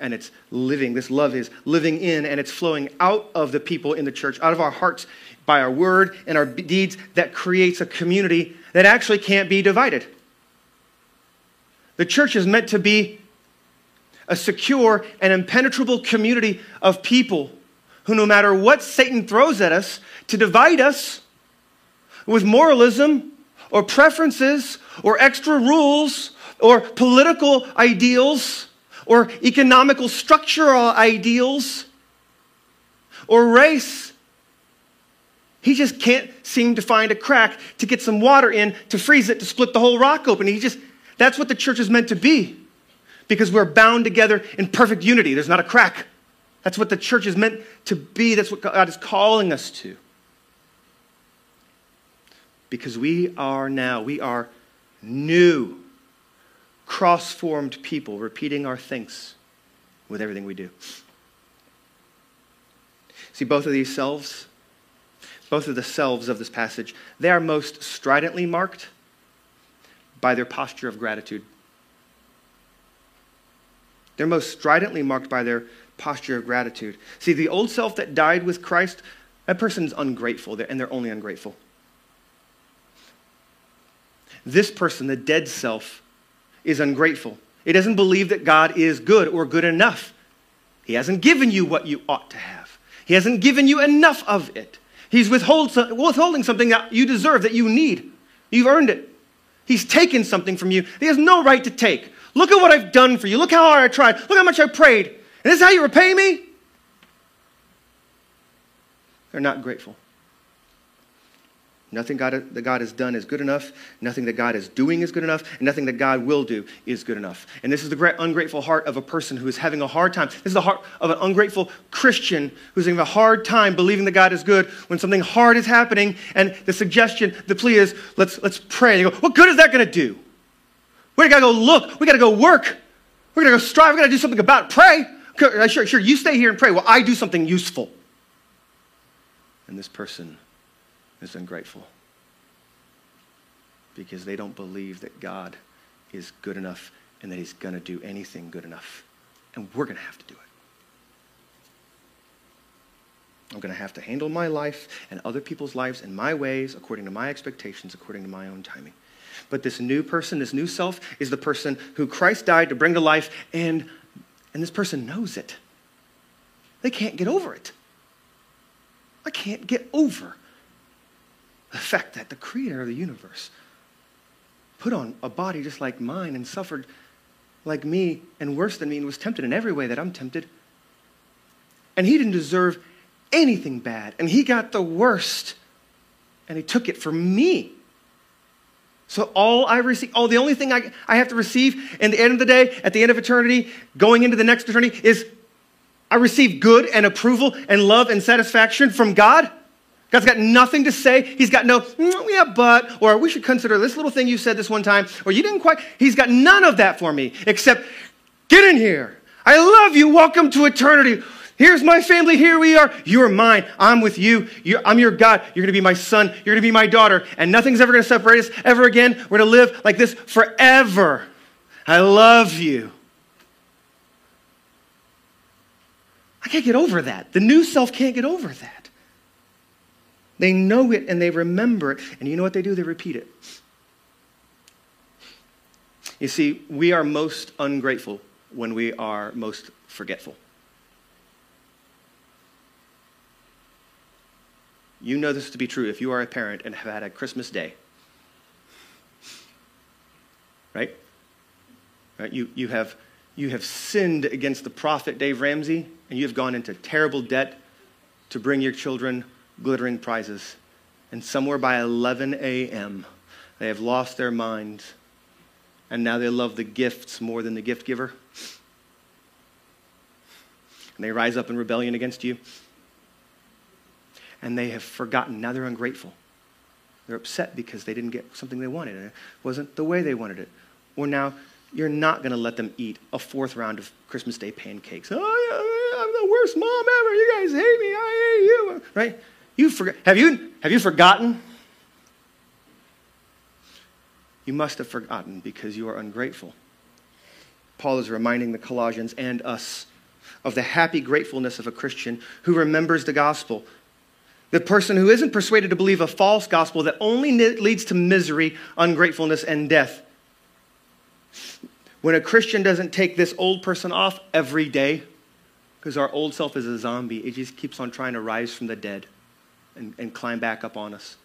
And it's living, this love is living in, and it's flowing out of the people in the church, out of our hearts, by our word and our deeds, that creates a community that actually can't be divided. The church is meant to be a secure and impenetrable community of people who, no matter what Satan throws at us to divide us with moralism or preferences or extra rules or political ideals or economical structural ideals or race, he just can't seem to find a crack to get some water in, to freeze it, to split the whole rock open. That's what the church is meant to be, because we're bound together in perfect unity. There's not a crack. That's what the church is meant to be. That's what God is calling us to. Because we are new, cross-formed people, repeating our thanks with everything we do. See, both of these selves, both of the selves of this passage, they are most stridently marked by their posture of gratitude. They're most stridently marked by their posture of gratitude. See, the old self that died with Christ, that person's ungrateful, and they're only ungrateful. This person, the dead self, is ungrateful. It doesn't believe that God is good or good enough. He hasn't given you what you ought to have. He hasn't given you enough of it. He's withholding something that you deserve, that you need. You've earned it. He's taken something from you that he has no right to take. Look at what I've done for you. Look how hard I tried. Look how much I prayed. And this is how you repay me? They're not grateful. Nothing that God has done is good enough. Nothing that God is doing is good enough. And nothing that God will do is good enough. And this is the great ungrateful heart of a person who is having a hard time. This is the heart of an ungrateful Christian who's having a hard time believing that God is good when something hard is happening. And the suggestion, the plea is, let's pray. And you go, what good is that going to do? We got to go look. We got to go work. We're going to go strive. We got to do something about it. Pray. Sure, you stay here and pray. Well, I do something useful. And this person is ungrateful because they don't believe that God is good enough and that he's going to do anything good enough. And we're going to have to do it. I'm going to have to handle my life and other people's lives in my ways, according to my expectations, according to my own timing. But this new person, this new self, is the person who Christ died to bring to life, and this person knows it. They can't get over it. I can't get over the fact that the creator of the universe put on a body just like mine and suffered like me and worse than me and was tempted in every way that I'm tempted. And he didn't deserve anything bad. And he got the worst. And he took it for me. So all I receive, the only thing I have to receive at the end of the day, at the end of eternity, going into the next eternity, is I receive good and approval and love and satisfaction from God. God's got nothing to say. He's got no, yeah, but, or we should consider this little thing you said this one time, or you didn't quite. He's got none of that for me, except get in here. I love you. Welcome to eternity. Here's my family. Here we are. You're mine. I'm with you. I'm your God. You're going to be my son. You're going to be my daughter. And nothing's ever going to separate us ever again. We're going to live like this forever. I love you. I can't get over that. The new self can't get over that. They know it and they remember it. And you know what they do? They repeat it. You see, we are most ungrateful when we are most forgetful. You know this to be true if you are a parent and have had a Christmas day. Right? You have sinned against the prophet Dave Ramsey, and you have gone into terrible debt to bring your children glittering prizes, and somewhere by 11 a.m. they have lost their minds, and now they love the gifts more than the gift giver. and they rise up in rebellion against you. And they have forgotten. Now they're ungrateful. They're upset because they didn't get something they wanted, and it wasn't the way they wanted it. Or now you're not going to let them eat a fourth round of Christmas Day pancakes. Oh, yeah, I'm the worst mom ever. You guys hate me. I hate you. Right? You forgot. Have you forgotten? You must have forgotten because you are ungrateful. Paul is reminding the Colossians and us of the happy gratefulness of a Christian who remembers the gospel. The person who isn't persuaded to believe a false gospel that only leads to misery, ungratefulness, and death. When a Christian doesn't take this old person off every day, because our old self is a zombie, it just keeps on trying to rise from the dead and climb back up on us.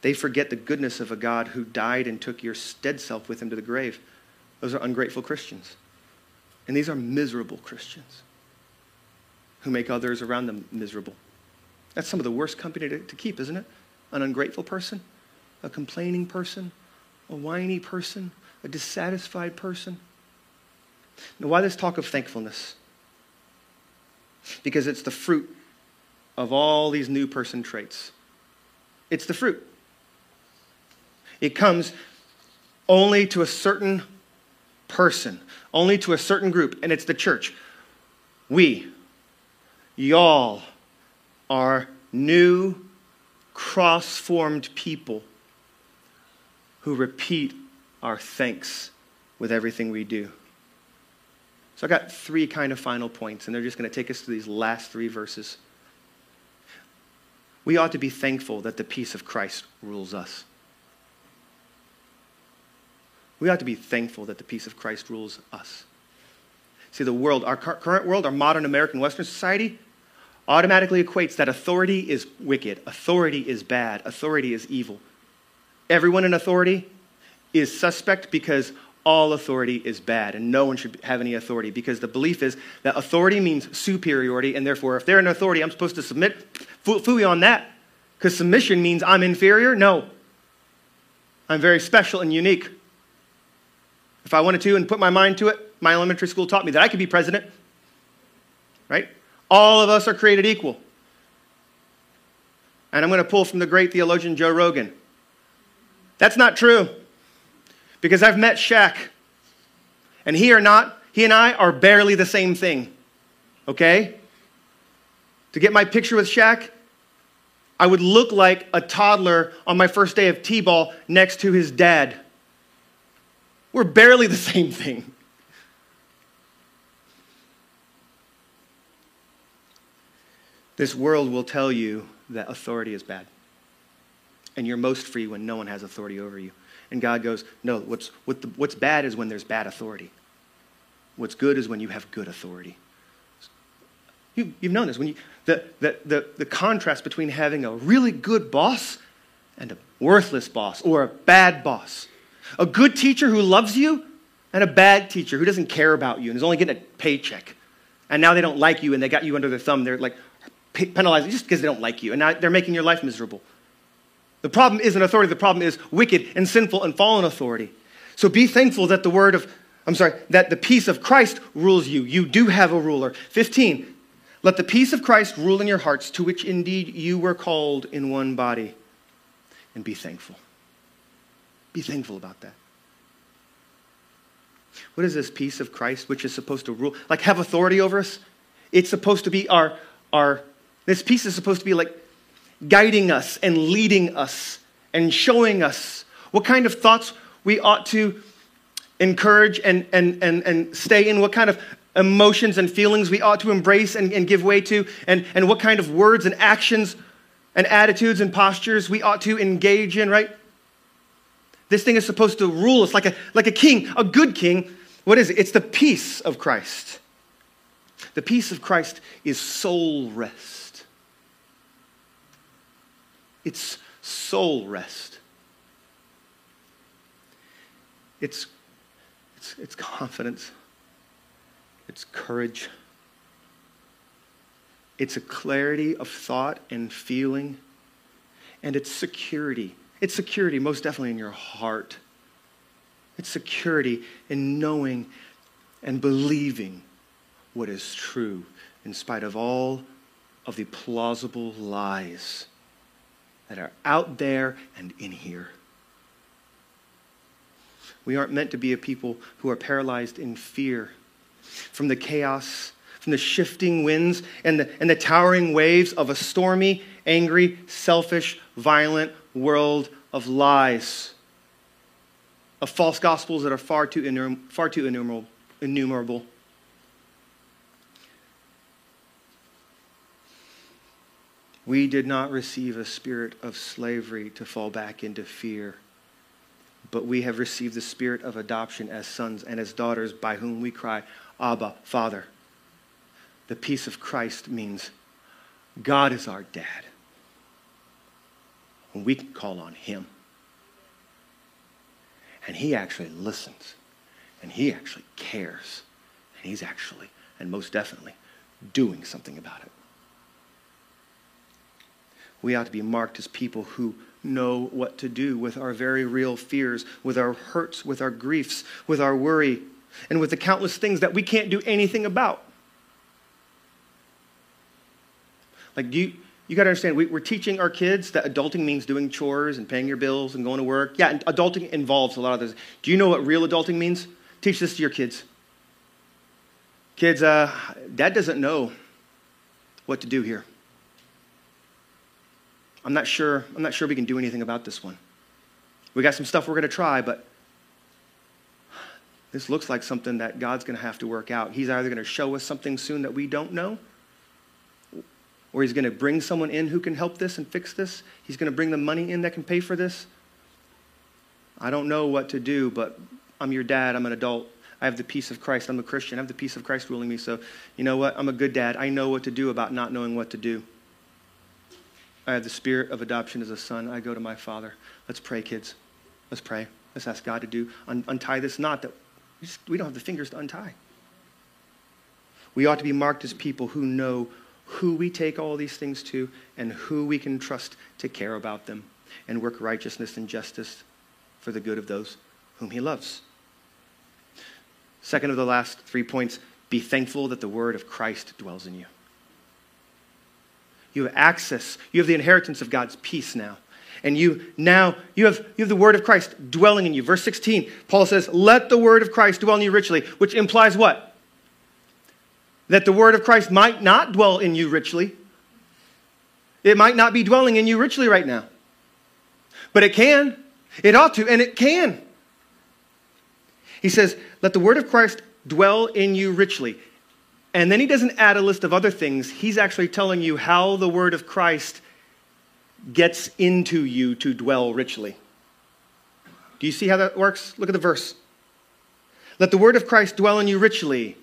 They forget the goodness of a God who died and took your dead self with him to the grave. Those are ungrateful Christians. And these are miserable Christians who make others around them miserable. That's some of the worst company to keep, isn't it? An ungrateful person, a complaining person, a whiny person, a dissatisfied person. Now, why this talk of thankfulness? Because it's the fruit of all these new person traits. It's the fruit. It comes only to a certain person, only to a certain group, and it's the church. We, y'all, are new, cross-formed people who repeat our thanks with everything we do. So I got three kind of final points, and they're just going to take us to these last three verses. We ought to be thankful that the peace of Christ rules us. We ought to be thankful that the peace of Christ rules us. See, the world, our current world, our modern American Western society, automatically equates that authority is wicked, authority is bad, authority is evil. Everyone in authority is suspect because all authority is bad, and no one should have any authority, because the belief is that authority means superiority, and therefore, if they're in authority, I'm supposed to submit. Phooey on that, because submission means I'm inferior. No, I'm very special and unique. If I wanted to and put my mind to it, my elementary school taught me that I could be president, right? All of us are created equal. And I'm going to pull from the great theologian Joe Rogan. That's not true, because I've met Shaq, and he and I are barely the same thing, okay? To get my picture with Shaq, I would look like a toddler on my first day of T-ball next to his dad. We're barely the same thing. This world will tell you that authority is bad, and you're most free when no one has authority over you. And God goes, no, what's bad is when there's bad authority. What's good is when you have good authority. You've known this. When the contrast between having a really good boss and a worthless boss or a bad boss. A good teacher who loves you and a bad teacher who doesn't care about you and is only getting a paycheck. And now they don't like you and they got you under their thumb. They're like penalizing just because they don't like you. And now they're making your life miserable. The problem isn't authority. The problem is wicked and sinful and fallen authority. So be thankful that that the peace of Christ rules you. You do have a ruler. 15. Let the peace of Christ rule in your hearts, to which indeed you were called in one body, and be thankful. Be thankful about that. What is this peace of Christ, which is supposed to rule, like have authority over us? It's supposed to be this peace is supposed to be like guiding us and leading us and showing us what kind of thoughts we ought to encourage and stay in, what kind of emotions and feelings we ought to embrace and give way to, and what kind of words and actions and attitudes and postures we ought to engage in, right? This thing is supposed to rule us like a king, a good king. What is it? It's the peace of Christ. The peace of Christ is soul rest. It's soul rest. It's confidence. It's courage. It's a clarity of thought and feeling. And it's security. It's security most definitely in your heart. It's security in knowing and believing what is true in spite of all of the plausible lies that are out there and in here. We aren't meant to be a people who are paralyzed in fear from the chaos, from the shifting winds and the towering waves of a stormy, angry, selfish, violent world of lies, of false gospels that are far too innumerable. We did not receive a spirit of slavery to fall back into fear, but we have received the spirit of adoption as sons and as daughters, by whom we cry, Abba, Father. The peace of Christ means God is our dad, and we can call on him. And he actually listens, and he actually cares, and he's actually, and most definitely, doing something about it. We ought to be marked as people who know what to do with our very real fears, with our hurts, with our griefs, with our worry, and with the countless things that we can't do anything about. Like, you got to understand, we're teaching our kids that adulting means doing chores and paying your bills and going to work. Yeah, and adulting involves a lot of those. Do you know what real adulting means? Teach this to your kids. Kids, Dad doesn't know what to do here. I'm not sure we can do anything about this one. We got some stuff we're going to try, but this looks like something that God's going to have to work out. He's either going to show us something soon that we don't know, or he's going to bring someone in who can help this and fix this. He's going to bring the money in that can pay for this. I don't know what to do, but I'm your dad. I'm an adult. I have the peace of Christ. I'm a Christian. I have the peace of Christ ruling me. So you know what? I'm a good dad. I know what to do about not knowing what to do. I have the spirit of adoption as a son. I go to my Father. Let's pray, kids. Let's pray. Let's ask God to untie this knot that we don't have the fingers to untie. We ought to be marked as people who know who we take all these things to and who we can trust to care about them and work righteousness and justice for the good of those whom he loves. Second of the last 3 points, be thankful that the word of Christ dwells in you. You have access. You have the inheritance of God's peace now. And you have the word of Christ dwelling in you. Verse 16, Paul says, let the word of Christ dwell in you richly, which implies what? That the word of Christ might not dwell in you richly. It might not be dwelling in you richly right now. But it can. It ought to, and it can. He says, let the word of Christ dwell in you richly. And then he doesn't add a list of other things. He's actually telling you how the word of Christ gets into you to dwell richly. Do you see how that works? Look at the verse. Let the word of Christ dwell in you richly.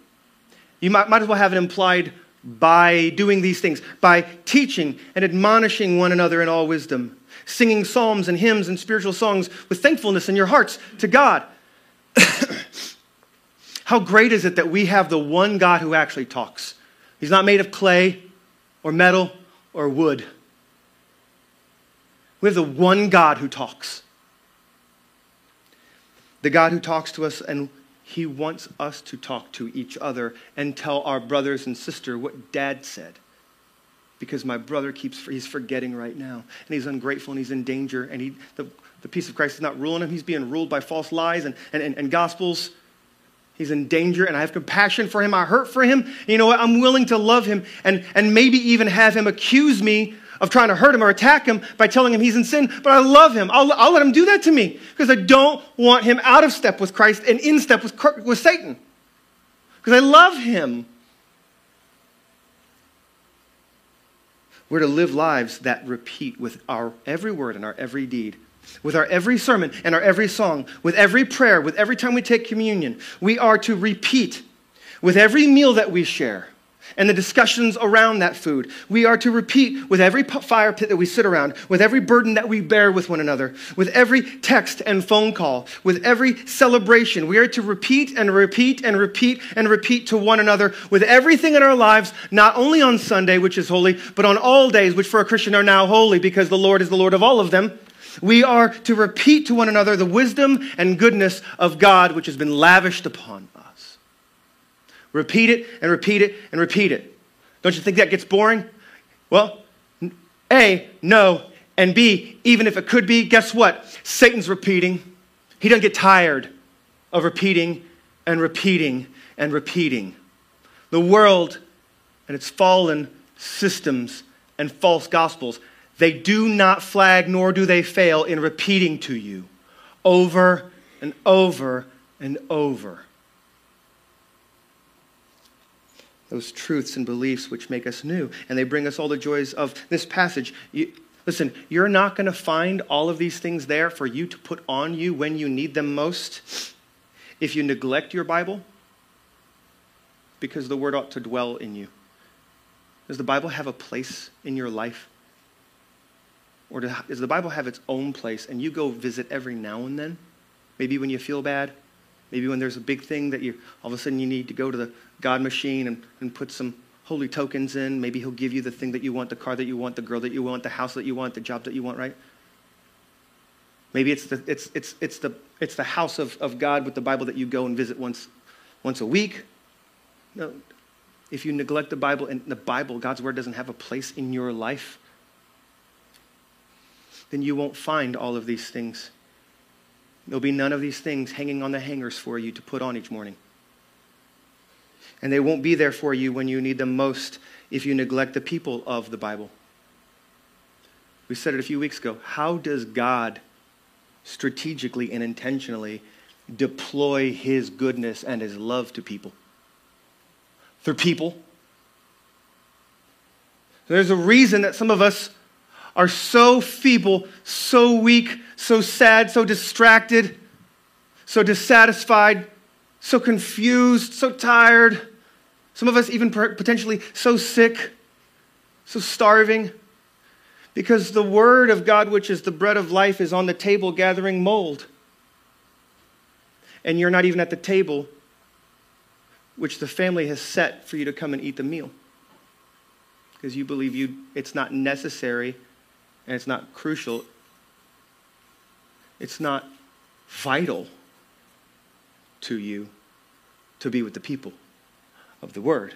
You might as well have it implied by doing these things, by teaching and admonishing one another in all wisdom, singing psalms and hymns and spiritual songs with thankfulness in your hearts to God. How great is it that we have the one God who actually talks? He's not made of clay or metal or wood. We have the one God who talks. The God who talks to us, and he wants us to talk to each other and tell our brothers and sister what Dad said. Because my brother he's forgetting right now, and he's ungrateful, and he's in danger, and the peace of Christ is not ruling him. He's being ruled by false lies and gospels. He's in danger, and I have compassion for him. I hurt for him. You know what? I'm willing to love him and maybe even have him accuse me of trying to hurt him or attack him by telling him he's in sin, but I love him. I'll let him do that to me because I don't want him out of step with Christ and in step with Satan because I love him. We're to live lives that repeat with our every word and our every deed, with our every sermon and our every song, with every prayer, with every time we take communion. We are to repeat with every meal that we share and the discussions around that food. We are to repeat with every fire pit that we sit around, with every burden that we bear with one another, with every text and phone call, with every celebration. We are to repeat and repeat and repeat and repeat to one another with everything in our lives, not only on Sunday, which is holy, but on all days, which for a Christian are now holy because the Lord is the Lord of all of them. We are to repeat to one another the wisdom and goodness of God which has been lavished upon us. Repeat it and repeat it and repeat it. Don't you think that gets boring? Well, A, no, and B, even if it could be, guess what? Satan's repeating. He doesn't get tired of repeating and repeating and repeating. The world and its fallen systems and false gospels, they do not flag nor do they fail in repeating to you over and over and over those truths and beliefs which make us new, and they bring us all the joys of this passage. Listen, you're not going to find all of these things there for you to put on you when you need them most if you neglect your Bible, because the word ought to dwell in you. Does the Bible have a place in your life? Or does the Bible have its own place and you go visit every now and then? Maybe when you feel bad. Maybe when there's a big thing that you all of a sudden you need to go to the God machine and put some holy tokens in. Maybe he'll give you the thing that you want, the car that you want, the girl that you want, the house that you want, the job that you want, right? Maybe it's the house of God with the Bible that you go and visit once a week. No, if you neglect the Bible, and the Bible, God's word, doesn't have a place in your life, then you won't find all of these things. There'll be none of these things hanging on the hangers for you to put on each morning. And they won't be there for you when you need them most if you neglect the people of the Bible. We said it a few weeks ago. How does God strategically and intentionally deploy his goodness and his love to people? Through people. There's a reason that some of us are so feeble, so weak, so sad, so distracted, so dissatisfied, so confused, so tired. Some of us even potentially so sick, so starving. Because the word of God, which is the bread of life, is on the table gathering mold. And you're not even at the table which the family has set for you to come and eat the meal. Because you believe it's not necessary and it's not crucial. It's not vital to you to be with the people of the word.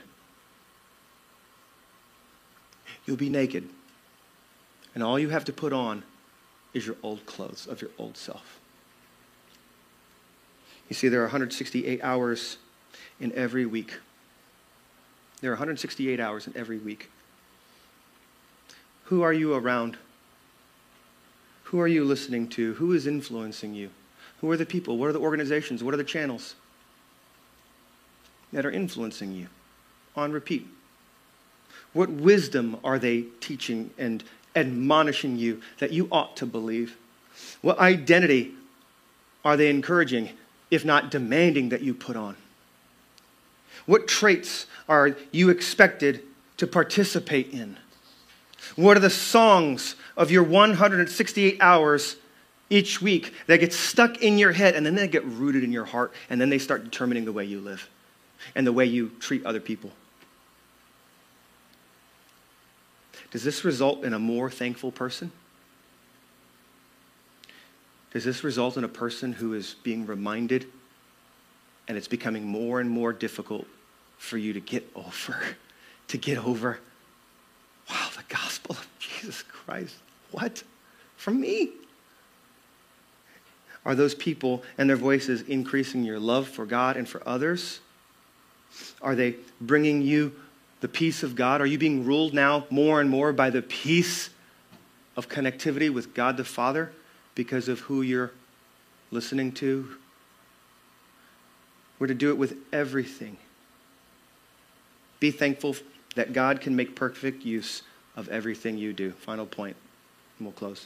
You'll be naked, and all you have to put on is your old clothes of your old self. You see, there are 168 hours in every week. There are 168 hours in every week. Who are you around? Who are you listening to? Who is influencing you? Who are the people? What are the organizations? What are the channels that are influencing you on repeat? What wisdom are they teaching and admonishing you that you ought to believe? What identity are they encouraging, if not demanding, that you put on? What traits are you expected to participate in? What are the songs of your 168 hours each week that get stuck in your head, and then they get rooted in your heart, and then they start determining the way you live and the way you treat other people? Does this result in a more thankful person? Does this result in a person who is being reminded, and it's becoming more and more difficult for you to get over? Wow, the gospel of Jesus Christ. What? From me? Are those people and their voices increasing your love for God and for others? Are they bringing you the peace of God? Are you being ruled now more and more by the peace of connectivity with God the Father because of who you're listening to? We're to do it with everything. Be thankful that God can make perfect use of everything you do. Final point, and we'll close.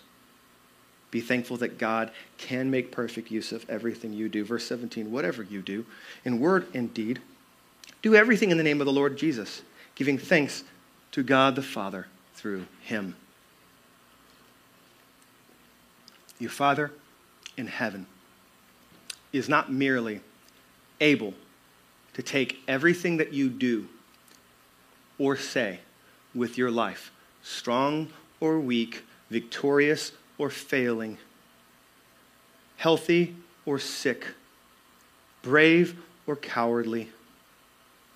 Be thankful that God can make perfect use of everything you do. Verse 17, whatever you do, in word and deed, do everything in the name of the Lord Jesus, giving thanks to God the Father through him. Your Father in heaven is not merely able to take everything that you do or say with your life, strong or weak, victorious or failing, healthy or sick, brave or cowardly,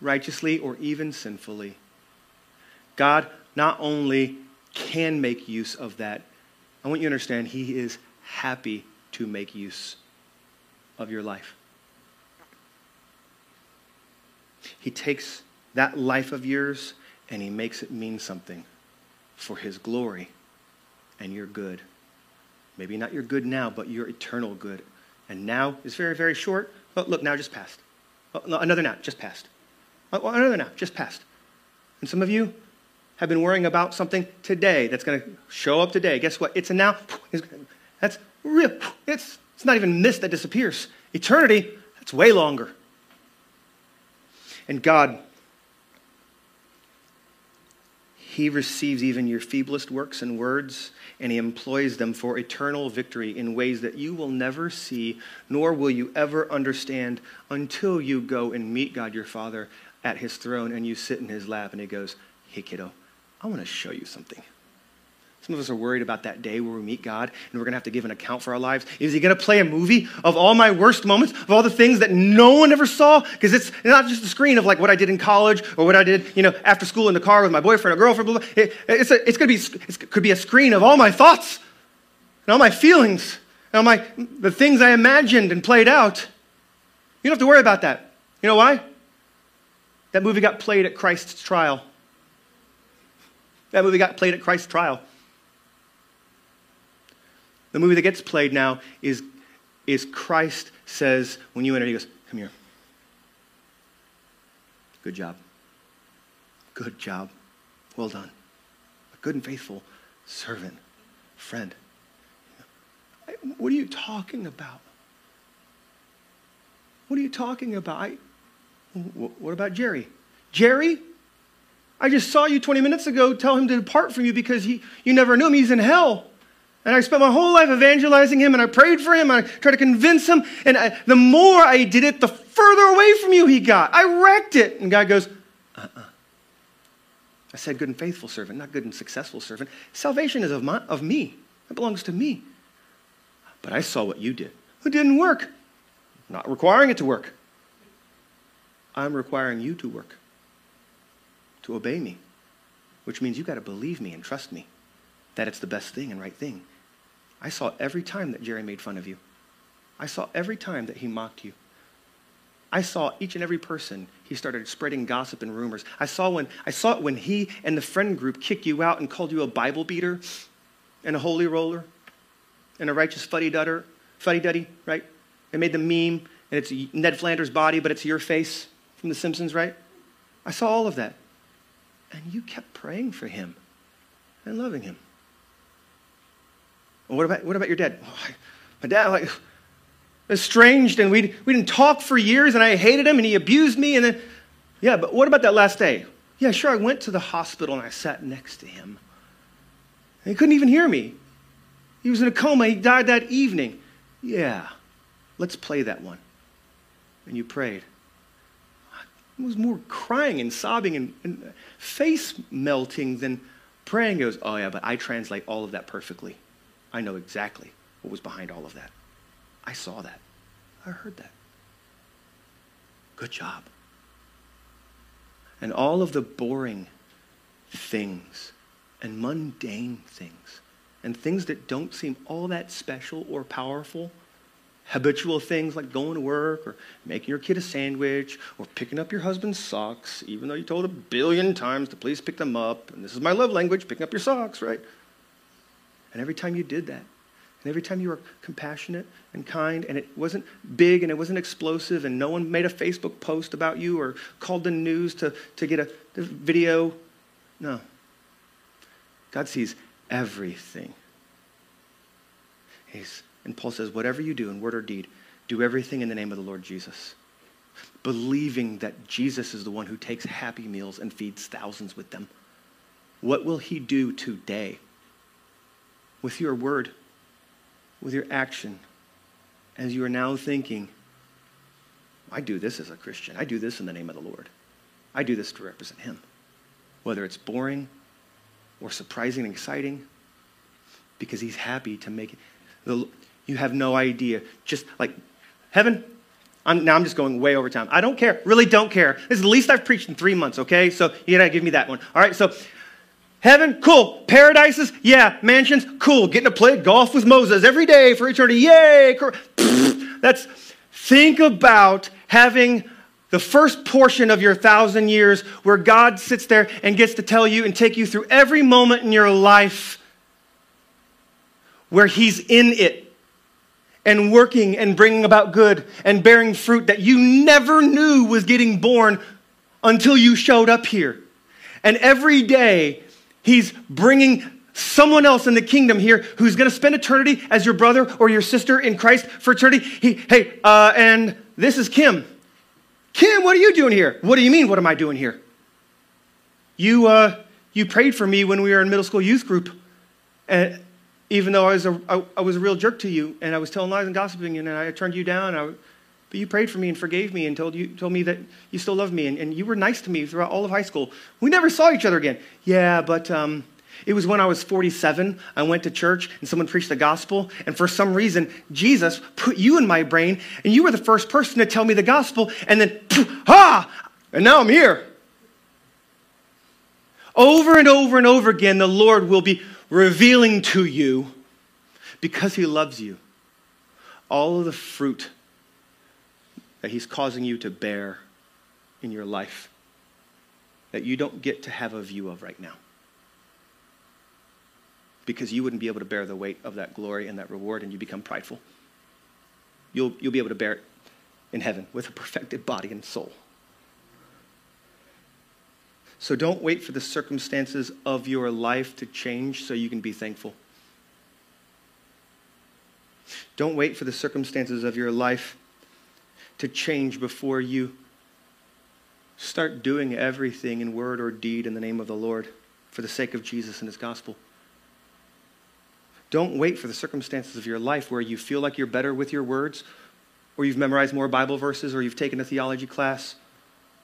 righteously or even sinfully. God not only can make use of that, I want you to understand he is happy to make use of your life. He takes that life of yours and he makes it mean something for his glory and your good. Maybe not your good now, but your eternal good. And now is very, very short. Oh, look, now just passed. Oh, no, another now just passed. Oh, another now just passed. And some of you have been worrying about something today that's going to show up today. Guess what? It's a now. That's real. It's not even mist that disappears. Eternity, that's way longer. And God, he receives even your feeblest works and words, and he employs them for eternal victory in ways that you will never see, nor will you ever understand until you go and meet God your Father at his throne and you sit in his lap and he goes, "Hey kiddo, I want to show you something." Some of us are worried about that day where we meet God and we're going to have to give an account for our lives. Is he going to play a movie of all my worst moments, of all the things that no one ever saw? Because it's not just a screen of like what I did in college or what I did, after school in the car with my boyfriend or girlfriend. Blah, blah. It could be a screen of all my thoughts and all my feelings and all the things I imagined and played out. You don't have to worry about that. You know why? That movie got played at Christ's trial. That movie got played at Christ's trial. The movie that gets played now is Christ says, when you enter, he goes, "Come here. Good job. Good job. Well done. A good and faithful servant, friend." What are you talking about? What are you talking about? What about Jerry? Jerry? I just saw you 20 minutes ago tell him to depart from you because you never knew him. He's in hell. And I spent my whole life evangelizing him, and I prayed for him, and I tried to convince him. And the more I did it, the further away from you he got. I wrecked it. And God goes, I said good and faithful servant, not good and successful servant. Salvation is of me. It belongs to me. But I saw what you did. It didn't work. I'm not requiring it to work. I'm requiring you to work, to obey me, which means you've got to believe me and trust me that it's the best thing and right thing. I saw every time that Jerry made fun of you. I saw every time that he mocked you. I saw each and every person he started spreading gossip and rumors. I saw it when he and the friend group kicked you out and called you a Bible beater and a holy roller and a righteous fuddy-duddy, right? They made the meme, and it's Ned Flanders' body, but it's your face from The Simpsons, right? I saw all of that. And you kept praying for him and loving him. Well, what about your dad? Oh, my dad, like, estranged, and we didn't talk for years, and I hated him, and he abused me, and then, yeah, but what about that last day? Yeah, sure, I went to the hospital, and I sat next to him. And he couldn't even hear me. He was in a coma. He died that evening. Yeah, let's play that one. And you prayed. It was more crying and sobbing and face melting than praying. It was, oh yeah, but I translate all of that perfectly. I know exactly what was behind all of that. I saw that. I heard that. Good job. And all of the boring things and mundane things and things that don't seem all that special or powerful, habitual things like going to work or making your kid a sandwich or picking up your husband's socks, even though you told a billion times to please pick them up. And this is my love language, picking up your socks, right? And every time you did that, and every time you were compassionate and kind, and it wasn't big and it wasn't explosive and no one made a Facebook post about you or called the news to get a video. No. God sees everything. And Paul says, whatever you do in word or deed, do everything in the name of the Lord Jesus, believing that Jesus is the one who takes happy meals and feeds thousands with them. What will he do today with your word, with your action, as you are now thinking, I do this as a Christian. I do this in the name of the Lord. I do this to represent him, whether it's boring or surprising and exciting, because he's happy to make it. You have no idea. Just like heaven, Now I'm just going way over time. I don't care. Really don't care. This is the least I've preached in 3 months, okay? So you gotta give me that one. All right, so heaven, cool. Paradises, yeah. Mansions, cool. Getting to play golf with Moses every day for eternity, yay. That's, think about having the first portion of your 1,000 years where God sits there and gets to tell you and take you through every moment in your life where he's in it and working and bringing about good and bearing fruit that you never knew was getting born until you showed up here. And every day, he's bringing someone else in the kingdom here who's going to spend eternity as your brother or your sister in Christ for eternity. And this is Kim. Kim, what are you doing here? What do you mean, what am I doing here? You prayed for me when we were in middle school youth group, and even though I was a real jerk to you, and I was telling lies and gossiping, and I turned you down, but you prayed for me and forgave me and told me that you still love me, and you were nice to me throughout all of high school. We never saw each other again. Yeah, but it was when I was 47, I went to church, and someone preached the gospel, and for some reason, Jesus put you in my brain, and you were the first person to tell me the gospel, and then, and now I'm here. Over and over and over again, the Lord will be revealing to you, because he loves you, all of the fruit that he's causing you to bear in your life that you don't get to have a view of right now. Because you wouldn't be able to bear the weight of that glory and that reward, and you become prideful. You'll be able to bear it in heaven with a perfected body and soul. So don't wait for the circumstances of your life to change so you can be thankful. Don't wait for the circumstances of your life to change before you start doing everything in word or deed in the name of the Lord for the sake of Jesus and his gospel. Don't wait for the circumstances of your life where you feel like you're better with your words, or you've memorized more Bible verses, or you've taken a theology class,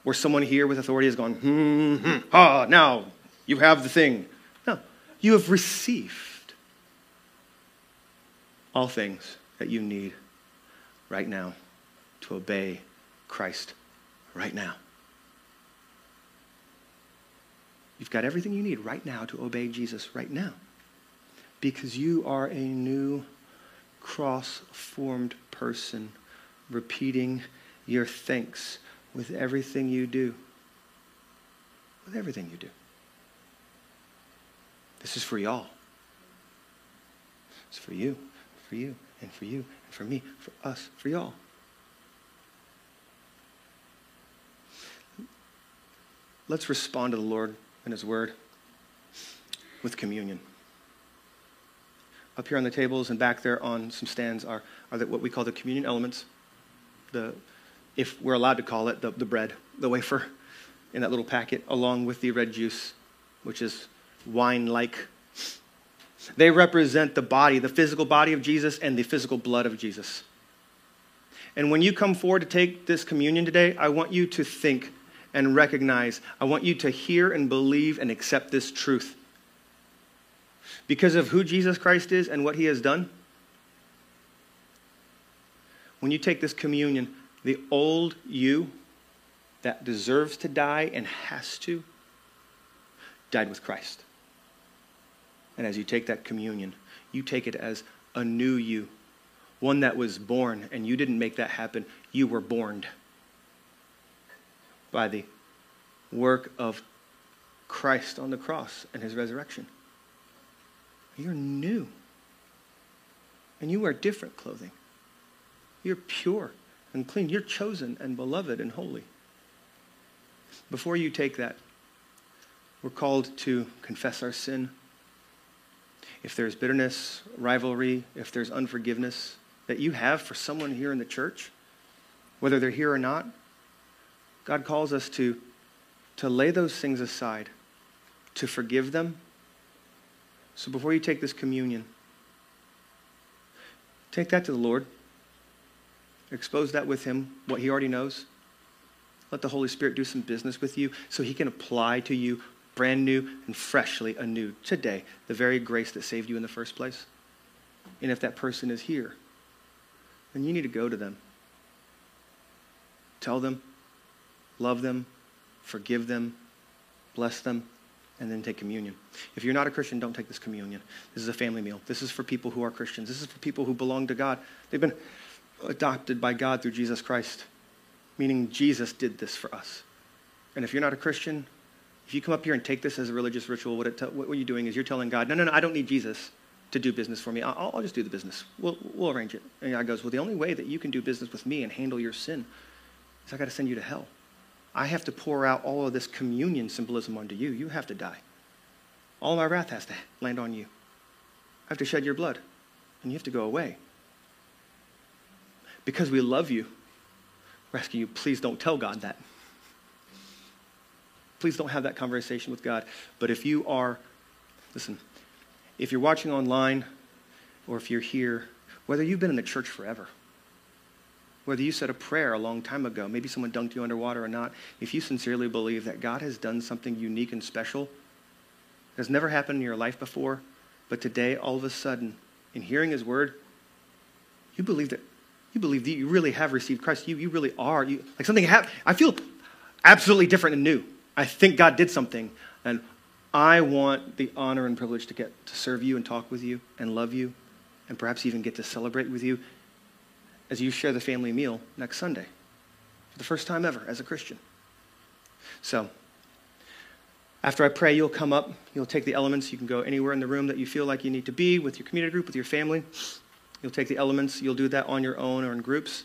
or someone here with authority is going, now you have the thing. No, you have received all things that you need right now to obey Christ right now. You've got everything you need right now to obey Jesus right now, because you are a new cross-formed person repeating your thanks with everything you do. With everything you do. This is for y'all. It's for you, and for you, and for me, for us, for y'all. Let's respond to the Lord and his word with communion. Up here on the tables and back there on some stands are what we call the communion elements. If we're allowed to call it, the bread, the wafer, in that little packet, along with the red juice, which is wine-like. They represent the body, the physical body of Jesus and the physical blood of Jesus. And when you come forward to take this communion today, I want you to think and recognize. I want you to hear and believe and accept this truth. Because of who Jesus Christ is and what he has done, when you take this communion, the old you that deserves to die and has to, died with Christ. And as you take that communion, you take it as a new you, one that was born, and you didn't make that happen. You were born by the work of Christ on the cross and his resurrection. You're new, and you wear different clothing. You're pure and clean. You're chosen and beloved and holy. Before you take that, we're called to confess our sin. If there's bitterness, rivalry, if there's unforgiveness that you have for someone here in the church, whether they're here or not, God calls us to lay those things aside, to forgive them. So before you take this communion, take that to the Lord. Expose that with him, what he already knows. Let the Holy Spirit do some business with you so he can apply to you brand new and freshly anew today the very grace that saved you in the first place. And if that person is here, then you need to go to them Tell them, love them, forgive them, bless them, and then take communion. If you're not a Christian, don't take this communion. This is a family meal. This is for people who are Christians. This is for people who belong to God. They've been adopted by God through Jesus Christ, meaning Jesus did this for us. And if you're not a Christian, if you come up here and take this as a religious ritual, what you're doing is you're telling God, no, I don't need Jesus to do business for me. I'll just do the business. We'll arrange it. And God goes, well, the only way that you can do business with me and handle your sin is I got to send you to hell. I have to pour out all of this communion symbolism onto you. You have to die. All my wrath has to land on you. I have to shed your blood, and you have to go away. Because we love you, we're asking you, please don't tell God that. Please don't have that conversation with God. But if you are, listen, if you're watching online or if you're here, whether you've been in the church forever, whether you said a prayer a long time ago, maybe someone dunked you underwater or not, if you sincerely believe that God has done something unique and special that has never happened in your life before, but today, all of a sudden, in hearing his word, you believe that you really have received Christ. You really are. Like something happened. I feel absolutely different and new. I think God did something, and I want the honor and privilege to get to serve you and talk with you and love you and perhaps even get to celebrate with you as you share the family meal next Sunday for the first time ever as a Christian. So after I pray, you'll come up, you'll take the elements. You can go anywhere in the room that you feel like you need to be with your community group, with your family. You'll take the elements. You'll do that on your own or in groups.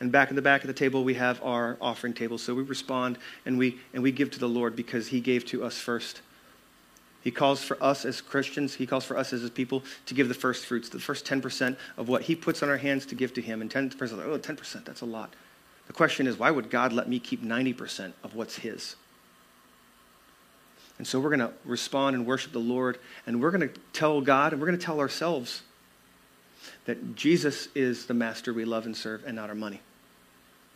And back in the back of the table, we have our offering table. So we respond and we give to the Lord because he gave to us first. He calls for us as Christians, he calls for us as his people to give the first fruits, the first 10% of what he puts on our hands to give to him. And 10%, 10%, that's a lot. The question is, why would God let me keep 90% of what's his? And so we're going to respond and worship the Lord, and we're going to tell God, and we're going to tell ourselves that Jesus is the master we love and serve and not our money.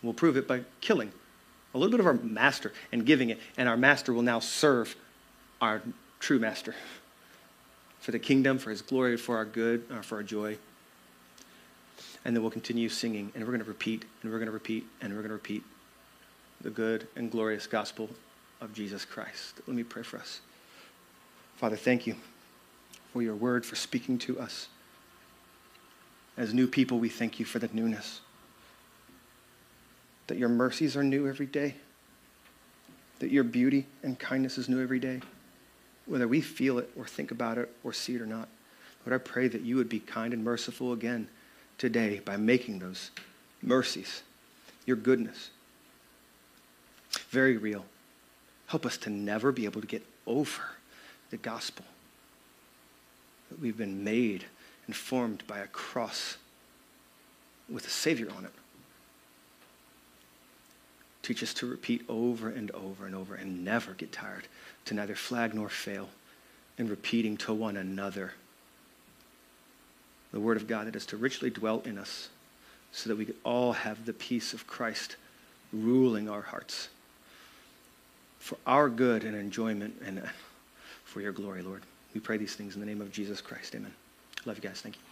We'll prove it by killing a little bit of our master and giving it, and our master will now serve our true master, for the kingdom, for his glory, for our good, for our joy. And then we'll continue singing, and we're going to repeat, and we're going to repeat, and we're going to repeat the good and glorious gospel of Jesus Christ. Let me pray for us. Father, thank you for your word, for speaking to us. As new people, we thank you for the newness, that your mercies are new every day, that your beauty and kindness is new every day, whether we feel it or think about it or see it or not. Lord, I pray that you would be kind and merciful again today by making those mercies, your goodness, very real. Help us to never be able to get over the gospel, that we've been made and formed by a cross with a Savior on it. Teach us to repeat over and over and over and never get tired, to neither flag nor fail in repeating to one another the word of God that is to richly dwell in us so that we could all have the peace of Christ ruling our hearts for our good and enjoyment and for your glory, Lord. We pray these things in the name of Jesus Christ. Amen. Love you guys. Thank you.